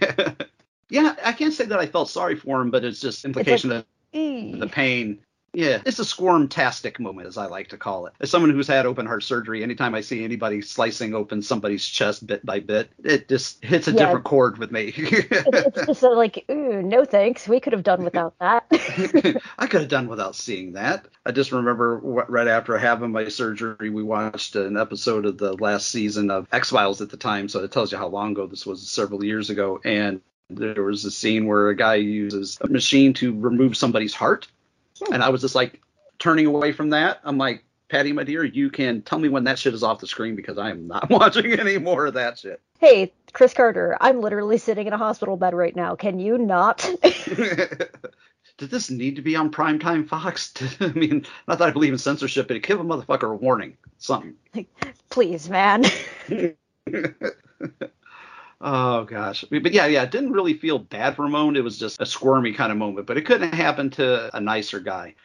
Yeah, I can't say that I felt sorry for him, but it's just implication of the pain. Yeah, it's a squirm-tastic moment, as I like to call it. As someone who's had open-heart surgery, anytime I see anybody slicing open somebody's chest bit by bit, it just hits a different chord with me. It's just like, ooh, no thanks. We could have done without that. I could have done without seeing that. I just remember right after having my surgery, we watched an episode of the last season of X-Files at the time, so it tells you how long ago this was, several years ago, and there was a scene where a guy uses a machine to remove somebody's heart. And I was just like turning away from that. I'm like, Patty, my dear, you can tell me when that shit is off the screen, because I am not watching any more of that shit. Hey, Chris Carter, I'm literally sitting in a hospital bed right now. Can you not? Did this need to be on primetime Fox? I mean, not that I believe in censorship, but give a motherfucker a warning. Something. Please, man. Oh, gosh. But yeah, it didn't really feel bad for Ramon. It was just a squirmy kind of moment, but it couldn't happen to a nicer guy.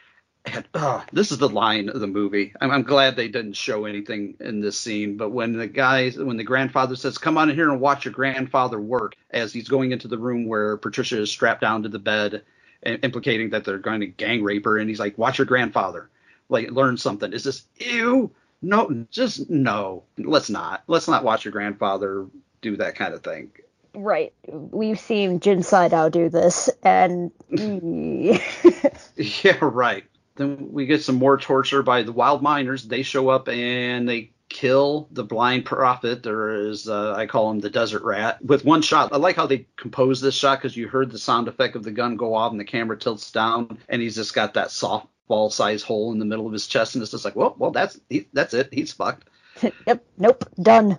And this is the line of the movie. I'm glad they didn't show anything in this scene, but when the grandfather says, come on in here and watch your grandfather work, as he's going into the room where Patricia is strapped down to the bed, implicating that they're going to gang rape her, and he's like, watch your grandfather. Like, learn something. It's just, ew, no, just no. Let's not watch your grandfather do that kind of thing. Right. We've seen Jin Sidow do this, and... Yeah, right. Then we get some more torture by the wild miners. They show up and they kill the blind prophet, or as I call him, the desert rat, with one shot. I like how they composed this shot because you heard the sound effect of the gun go off and the camera tilts down, and he's just got that softball size hole in the middle of his chest, and it's just like, well, that's it. He's fucked. Yep. Nope. Done.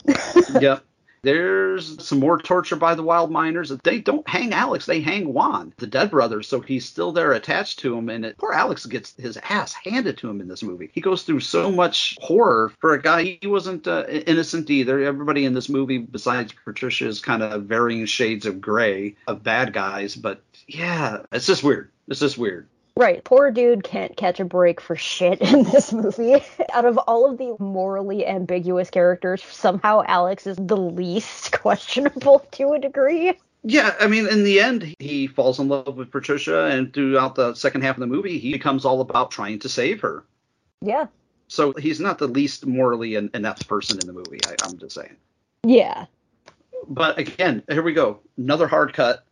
Yep. There's some more torture by the wild miners. They don't hang Alex. They hang Juan, the dead brother. So he's still there attached to him. And poor Alex gets his ass handed to him in this movie. He goes through so much horror for a guy. He wasn't innocent either. Everybody in this movie, besides Patricia, is kind of varying shades of gray of bad guys. But yeah, it's just weird. Right. Poor dude can't catch a break for shit in this movie. Out of all of the morally ambiguous characters, somehow Alex is the least questionable to a degree. Yeah, I mean, in the end, he falls in love with Patricia, and throughout the second half of the movie, he becomes all about trying to save her. Yeah. So he's not the least morally inept person in the movie, I'm just saying. Yeah. But again, here we go. Another hard cut.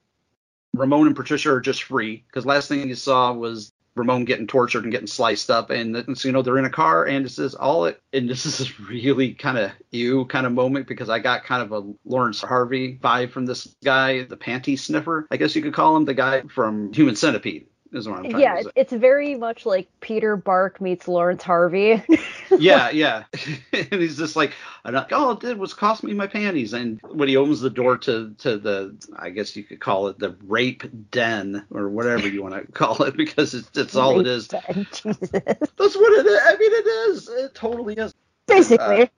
Ramon and Patricia are just free, because last thing you saw was Ramon getting tortured and getting sliced up, and so, you know, they're in a car, and this is all it, and this is really kind of moment, because I got kind of a Lawrence Harvey vibe from this guy, the panty sniffer, I guess you could call him, the guy from Human Centipede is what I'm trying to say. Yeah, it's very much like Peter Bark meets Lawrence Harvey. yeah. And he's just like, all it did was cost me my panties. And when he opens the door to the, I guess you could call it the rape den, or whatever you want to call it, because it's all it is. Den, Jesus. That's what it is. I mean, it is. It totally is. Basically.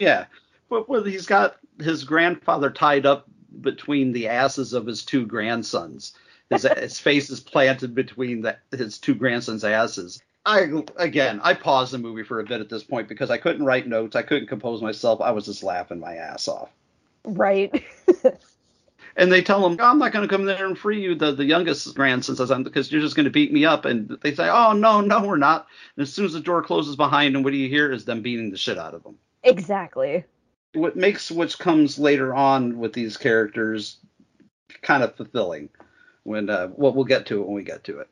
Yeah. But he's got his grandfather tied up between the asses of his two grandsons. His face is planted between his two grandsons' asses. I paused the movie for a bit at this point because I couldn't write notes. I couldn't compose myself. I was just laughing my ass off. Right. And they tell him, I'm not going to come there and free you, the youngest grandson says, because you're just going to beat me up. And they say, oh, no, we're not. And as soon as the door closes behind him, what do you hear is them beating the shit out of him. Exactly. What makes what comes later on with these characters kind of fulfilling. When we'll get to it when we get to it.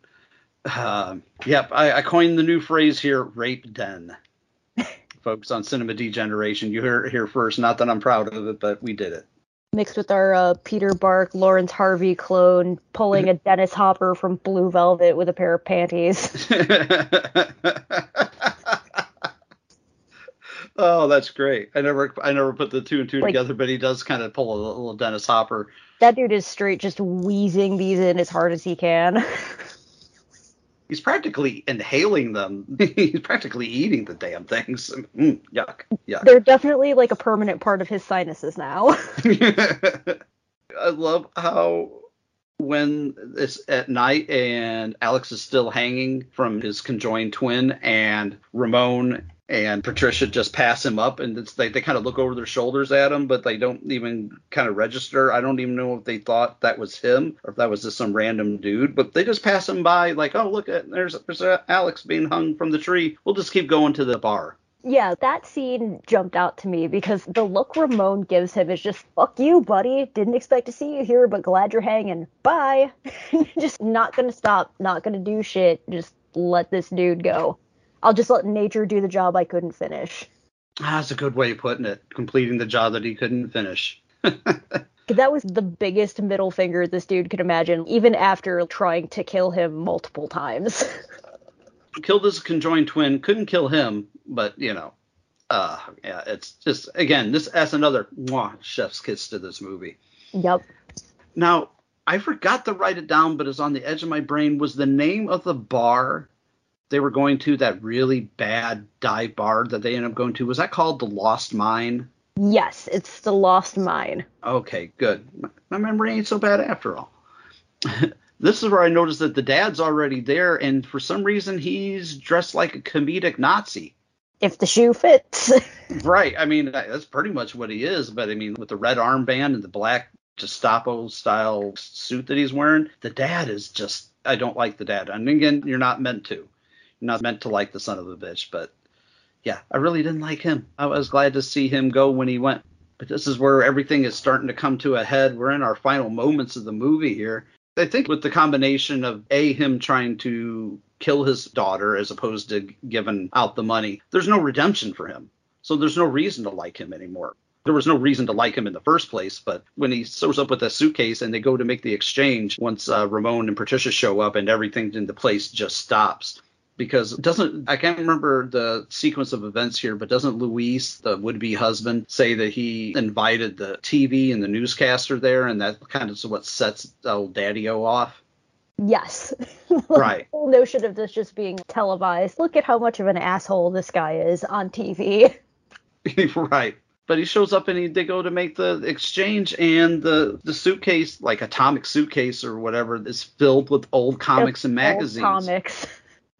I coined the new phrase here, rape den. Folks on Cinema Degeneration, you heard it here first. Not that I'm proud of it, but we did it. Mixed with our Peter Bark, Lawrence Harvey clone pulling a Dennis Hopper from Blue Velvet with a pair of panties. Oh, that's great. I never put the two and two together, but he does kind of pull a little Dennis Hopper. That dude is straight just wheezing these in as hard as he can. He's practically inhaling them. He's practically eating the damn things. Yuck. They're definitely like a permanent part of his sinuses now. I love how when it's at night and Alex is still hanging from his conjoined twin, and Ramon and Patricia just pass him up, and it's they kind of look over their shoulders at him, but they don't even kind of register. I don't even know if they thought that was him or if that was just some random dude, but they just pass him by like, oh, look, there's Alex being hung from the tree. We'll just keep going to the bar. Yeah, that scene jumped out to me because the look Ramon gives him is just, fuck you, buddy. Didn't expect to see you here, but glad you're hanging. Bye. Just not going to stop, not going to do shit. Just let this dude go. I'll just let nature do the job I couldn't finish. That's a good way of putting it. Completing the job that he couldn't finish. That was the biggest middle finger this dude could imagine, even after trying to kill him multiple times. Killed his conjoined twin, couldn't kill him, but, you know, it's just, again, that's another chef's kiss to this movie. Yep. Now, I forgot to write it down, but it's on the edge of my brain, was the name of the bar they were going to, that really bad dive bar that they ended up going to, was that called the Lost Mine? Yes, it's the Lost Mine. Okay, good. My memory ain't so bad after all. This is where I noticed that the dad's already there, and for some reason he's dressed like a comedic Nazi. If the shoe fits. Right. I mean, that's pretty much what he is, but I mean, with the red armband and the black Gestapo-style suit that he's wearing, the dad is just, I don't like the dad. And again, you're not meant to. Not meant to like the son of a bitch, but yeah, I really didn't like him. I was glad to see him go when he went, but this is where everything is starting to come to a head. We're in our final moments of the movie here, I think with the combination of him trying to kill his daughter as opposed to giving out the money, there's no redemption for him. So there's no reason to like him anymore. There was no reason to like him in the first place, but when he shows up with a suitcase and they go to make the exchange, once Ramon and Patricia show up and everything in the place just stops. Because I can't remember the sequence of events here, but doesn't Luis, the would-be husband, say that he invited the TV and the newscaster there, and that kind of is what sets old Daddy-O off? Yes. Right. The whole notion of this just being televised. Look at how much of an asshole this guy is on TV. Right. But he shows up and they go to make the exchange, and the suitcase, like atomic suitcase or whatever, is filled with old comics and magazines. Old comics.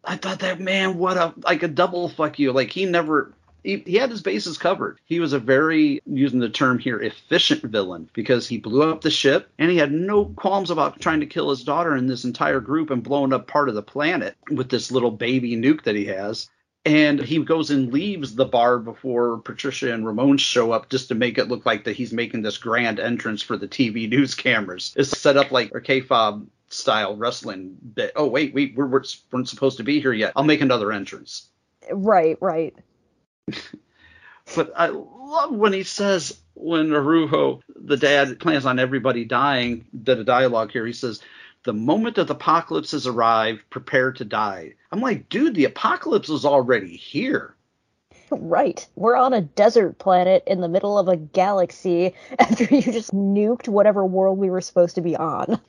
I thought that, man, what a double fuck you. Like, he had his bases covered. He was a very, using the term here, efficient villain, because he blew up the ship and he had no qualms about trying to kill his daughter and this entire group and blowing up part of the planet with this little baby nuke that he has. And he goes and leaves the bar before Patricia and Ramon show up just to make it look like that he's making this grand entrance for the TV news cameras. It's set up like a K-fob style wrestling bit. Oh, wait, we weren't supposed to be here yet. I'll make another entrance. Right. But I love when he says, when Arujo, the dad, plans on everybody dying, did a dialogue here. He says, the moment of the apocalypse has arrived, prepare to die. I'm like, dude, the apocalypse is already here. Right. We're on a desert planet in the middle of a galaxy after you just nuked whatever world we were supposed to be on.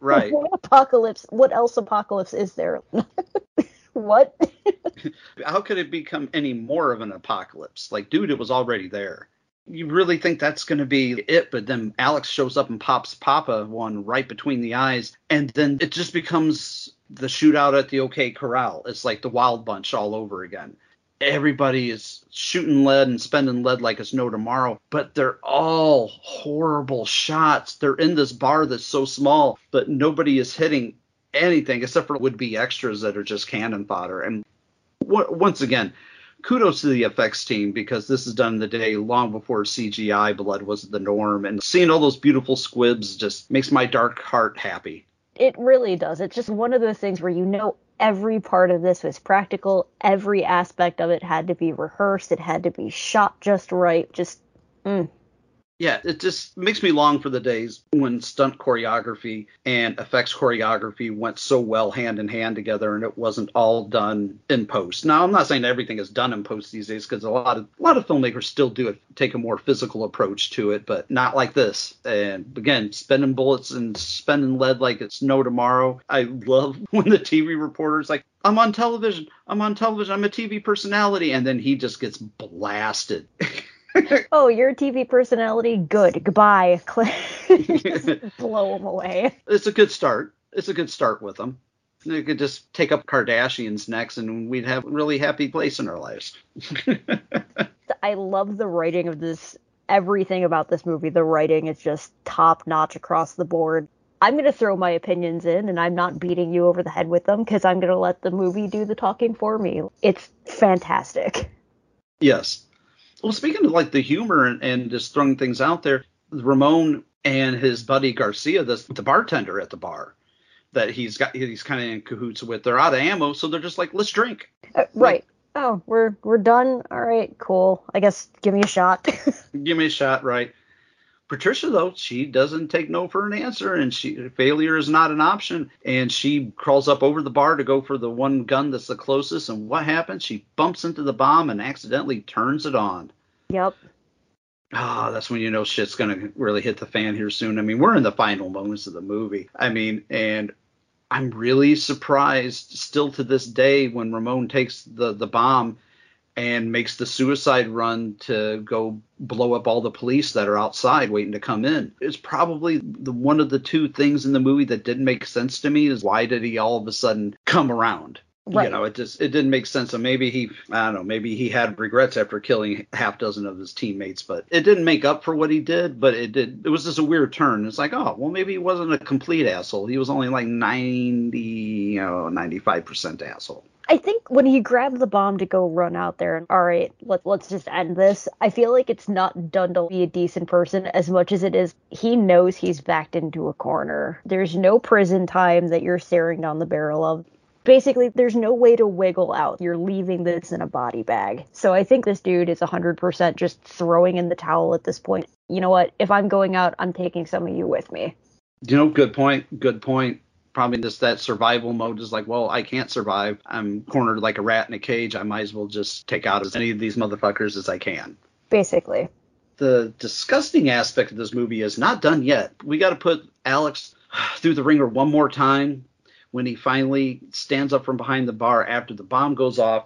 Right. What else apocalypse is there? What? How could it become any more of an apocalypse? Like, dude, it was already there. You really think that's going to be it, but then Alex shows up and pops Papa one right between the eyes, and then it just becomes the shootout at the OK Corral. It's like the Wild Bunch all over again. Everybody is shooting lead and spending lead like it's no tomorrow, but they're all horrible shots. They're in this bar that's so small, but nobody is hitting anything except for would-be extras that are just cannon fodder. And once again, kudos to the effects team, because this is done in the day long before CGI blood was the norm. And seeing all those beautiful squibs just makes my dark heart happy. It really does. It's just one of those things where every part of this was practical. Every aspect of it had to be rehearsed. It had to be shot just right. Yeah, it just makes me long for the days when stunt choreography and effects choreography went so well hand in hand together, and it wasn't all done in post. Now, I'm not saying everything is done in post these days, because a lot of filmmakers still do it, take a more physical approach to it, but not like this. And again, spending bullets and spending lead like it's no tomorrow. I love when the TV reporter's like, I'm on television, I'm a TV personality, and then he just gets blasted. Oh, you're a TV personality? Good. Goodbye. Blow them away. It's a good start. It's a good start with them. They could just take up Kardashians next, and we'd have a really happy place in our lives. I love the writing of this. Everything about this movie, the writing is just top-notch across the board. I'm going to throw my opinions in, and I'm not beating you over the head with them, because I'm going to let the movie do the talking for me. It's fantastic. Yes. Well, speaking of like the humor and just throwing things out there, Ramon and his buddy Garcia, the bartender at the bar that he's kind of in cahoots with, they're out of ammo, so they're just like, let's drink. Right. Like, oh, we're done. All right, cool. I guess give me a shot. Give me a shot, right. Patricia, though, she doesn't take no for an answer, and failure is not an option. And she crawls up over the bar to go for the one gun that's the closest. And what happens? She bumps into the bomb and accidentally turns it on. Yep. Ah, that's when you know shit's going to really hit the fan here soon. I mean, we're in the final moments of the movie. I mean, and I'm really surprised still to this day when Ramon takes the bomb and makes the suicide run to go blow up all the police that are outside waiting to come in. It's probably one of the two things in the movie that didn't make sense to me is why did he all of a sudden come around? Right. You know, it didn't make sense. And maybe he had regrets after killing half dozen of his teammates, but it didn't make up for what he did, but it did. It was just a weird turn. It's like, oh, well, maybe he wasn't a complete asshole. He was only like 95% asshole. I think when he grabbed the bomb to go run out there and, all right, let's just end this, I feel like it's not done to be a decent person as much as it is he knows he's backed into a corner. There's no prison time that you're staring down the barrel of. Basically, there's no way to wiggle out. You're leaving this in a body bag. So I think this dude is 100% just throwing in the towel at this point. You know what? If I'm going out, I'm taking some of you with me. You know, good point. Good point. Probably just that survival mode is like, well, I can't survive. I'm cornered like a rat in a cage. I might as well just take out as many of these motherfuckers as I can. Basically. The disgusting aspect of this movie is not done yet. We got to put Alex through the ringer one more time. When he finally stands up from behind the bar after the bomb goes off,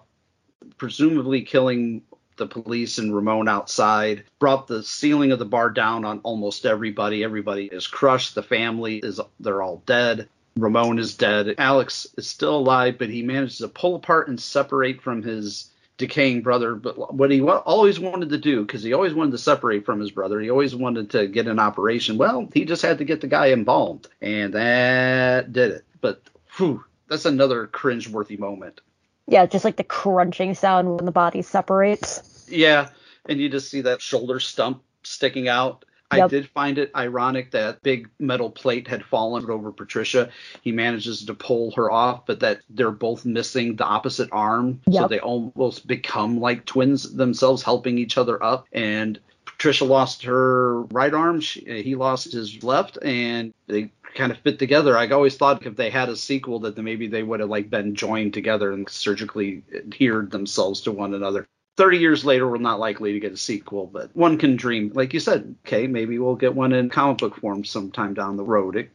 presumably killing the police and Ramon outside, brought the ceiling of the bar down on almost everybody. Everybody is crushed. The family they're all dead. Ramon is dead. Alex is still alive, but he manages to pull apart and separate from his decaying brother. But what he always wanted to do, because he always wanted to separate from his brother, he always wanted to get an operation. Well, he just had to get the guy involved, and that did it. But whew, that's another cringe-worthy moment. Yeah, just like the crunching sound when the body separates. Yeah, and you just see that shoulder stump sticking out. Yep. I did find it ironic that big metal plate had fallen over Patricia. He manages to pull her off, but that they're both missing the opposite arm. Yep. So they almost become like twins themselves, helping each other up. And Patricia lost her right arm. He lost his left, and they kind of fit together. I always thought if they had a sequel that maybe they would have like been joined together and surgically adhered themselves to one another. 30 years later, we're not likely to get a sequel, but one can dream. Like you said, okay, maybe we'll get one in comic book form sometime down the road.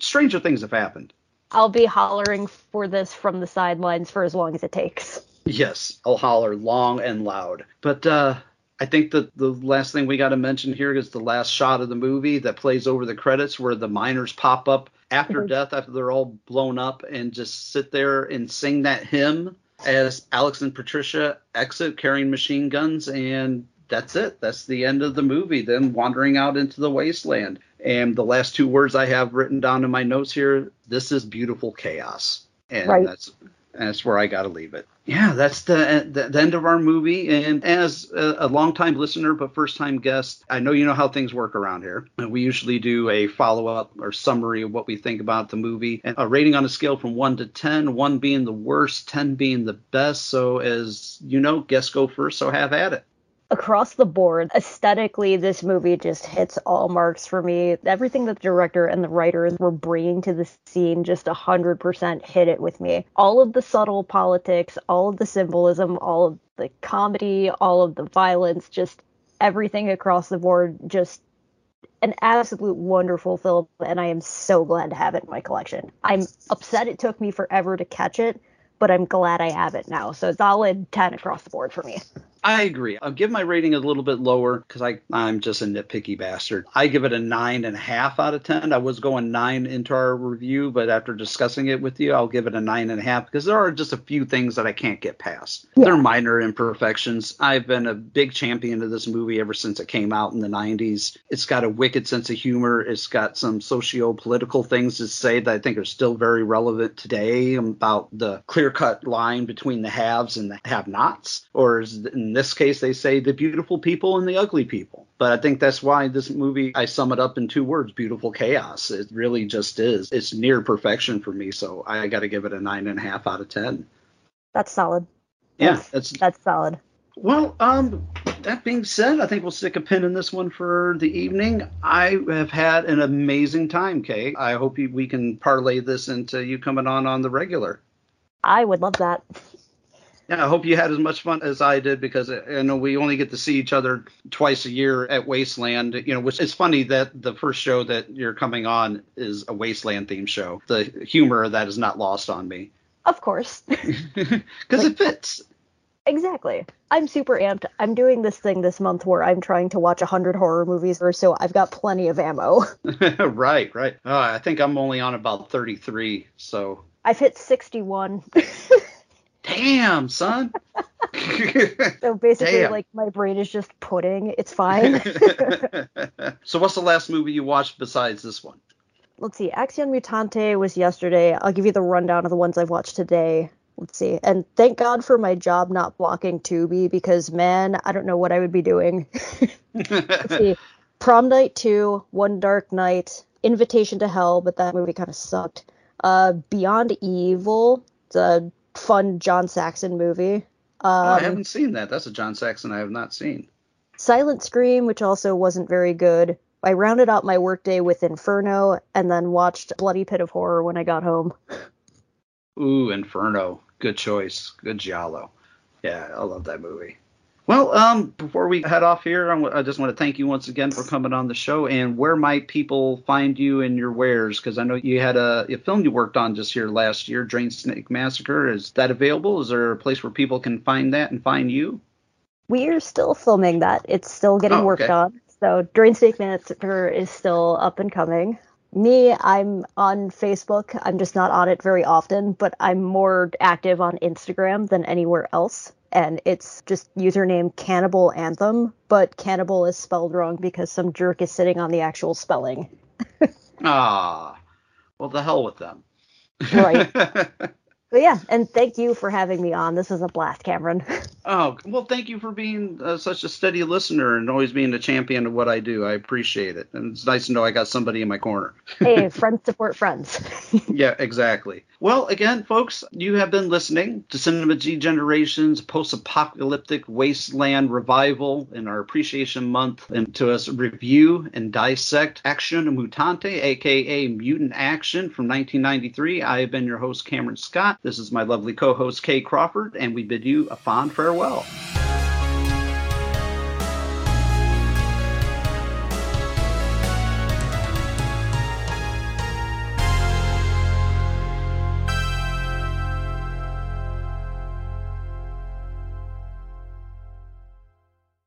Stranger things have happened. I'll be hollering for this from the sidelines for as long as it takes. Yes, I'll holler long and loud. But I think that the last thing we got to mention here is the last shot of the movie that plays over the credits where the miners pop up after death, after they're all blown up, and just sit there and sing that hymn as Alex and Patricia exit carrying machine guns. And that's it. That's the end of the movie, them wandering out into the wasteland. And the last two words I have written down in my notes here, this is beautiful chaos. And right. That's where I got to leave it. Yeah, that's the end of our movie. And as a longtime listener but first-time guest, I know you know how things work around here. We usually do a follow-up or summary of what we think about the movie, and a rating on a scale from 1 to 10, 1 being the worst, 10 being the best. So as you know, guests go first, so have at it. Across the board, aesthetically, this movie just hits all marks for me. Everything that the director and the writers were bringing to the scene just 100% hit it with me. All of the subtle politics, all of the symbolism, all of the comedy, all of the violence, just everything across the board, just an absolute wonderful film, and I am so glad to have it in my collection. I'm upset it took me forever to catch it, but I'm glad I have it now. So solid 10 across the board for me. I agree. I'll give my rating a little bit lower because I'm just a nitpicky bastard. I give it a 9.5 out of 10. I was going 9 into our review, but after discussing it with you, I'll give it a 9.5 because there are just a few things that I can't get past. Yeah. They're minor imperfections. I've been a big champion of this movie ever since it came out in the 90s. It's got a wicked sense of humor. It's got some socio-political things to say that I think are still very relevant today about the clear-cut line between the haves and the have-nots, or in this case, they say the beautiful people and the ugly people. But I think that's why this movie, I sum it up in two words, beautiful chaos. It really just is. It's near perfection for me, so I got to give it a 9.5 out of 10. That's solid. Yeah. That's solid. Well, that being said, I think we'll stick a pin in this one for the evening. I have had an amazing time, Kay. I hope we can parlay this into you coming on the regular. I would love that. Yeah, I hope you had as much fun as I did because I know we only get to see each other twice a year at Wasteland, you know, which it's funny that the first show that you're coming on is a Wasteland themed show. The humor of that is not lost on me. Of course. Because it fits. Exactly. I'm super amped. I'm doing this thing this month where I'm trying to watch 100 horror movies or so. I've got plenty of ammo. Right. I think I'm only on about 33, so. I've hit 61. damn, son. So basically, damn. Like, my brain is just pudding. It's fine. So what's the last movie you watched besides this one? Let's see. Acción Mutante was yesterday. I'll give you the rundown of the ones I've watched today. Let's see. And thank God for my job not blocking Tubi, because, man, I don't know what I would be doing. Let's see. Prom Night 2, One Dark Night, Invitation to Hell, but that movie kind of sucked. Beyond Evil, it's a fun John Saxon movie. I haven't seen that. That's a John Saxon I have not seen. Silent Scream, which also wasn't very good. I rounded out my workday with Inferno and then watched Bloody Pit of Horror when I got home. Ooh, Inferno. Good choice. Good giallo. Yeah, I love that movie. Well, before we head off here, I just want to thank you once again for coming on the show. And where might people find you and your wares? Because I know you had a film you worked on just here last year, Drain Snake Massacre. Is that available? Is there a place where people can find that and find you? We are still filming that. It's still getting worked on. So Drain Snake Massacre is still up and coming. Me, I'm on Facebook. I'm just not on it very often, but I'm more active on Instagram than anywhere else. And it's just username Cannibal Anthem, but cannibal is spelled wrong because some jerk is sitting on the actual spelling. Ah, well, the hell with them. Right. But yeah, and thank you for having me on. This is a blast, Cameron. Oh, well, thank you for being such a steady listener and always being a champion of what I do. I appreciate it. And it's nice to know I got somebody in my corner. Hey, friends support friends. Yeah, exactly. Well, again, folks, you have been listening to Cinema Degeneration's post-apocalyptic wasteland revival in our Appreciation Month, and to us review and dissect Acción Mutante, a.k.a. Mutant Action from 1993. I have been your host, Cameron Scott. This is my lovely co-host, Kay Crawford, and we bid you a fond farewell.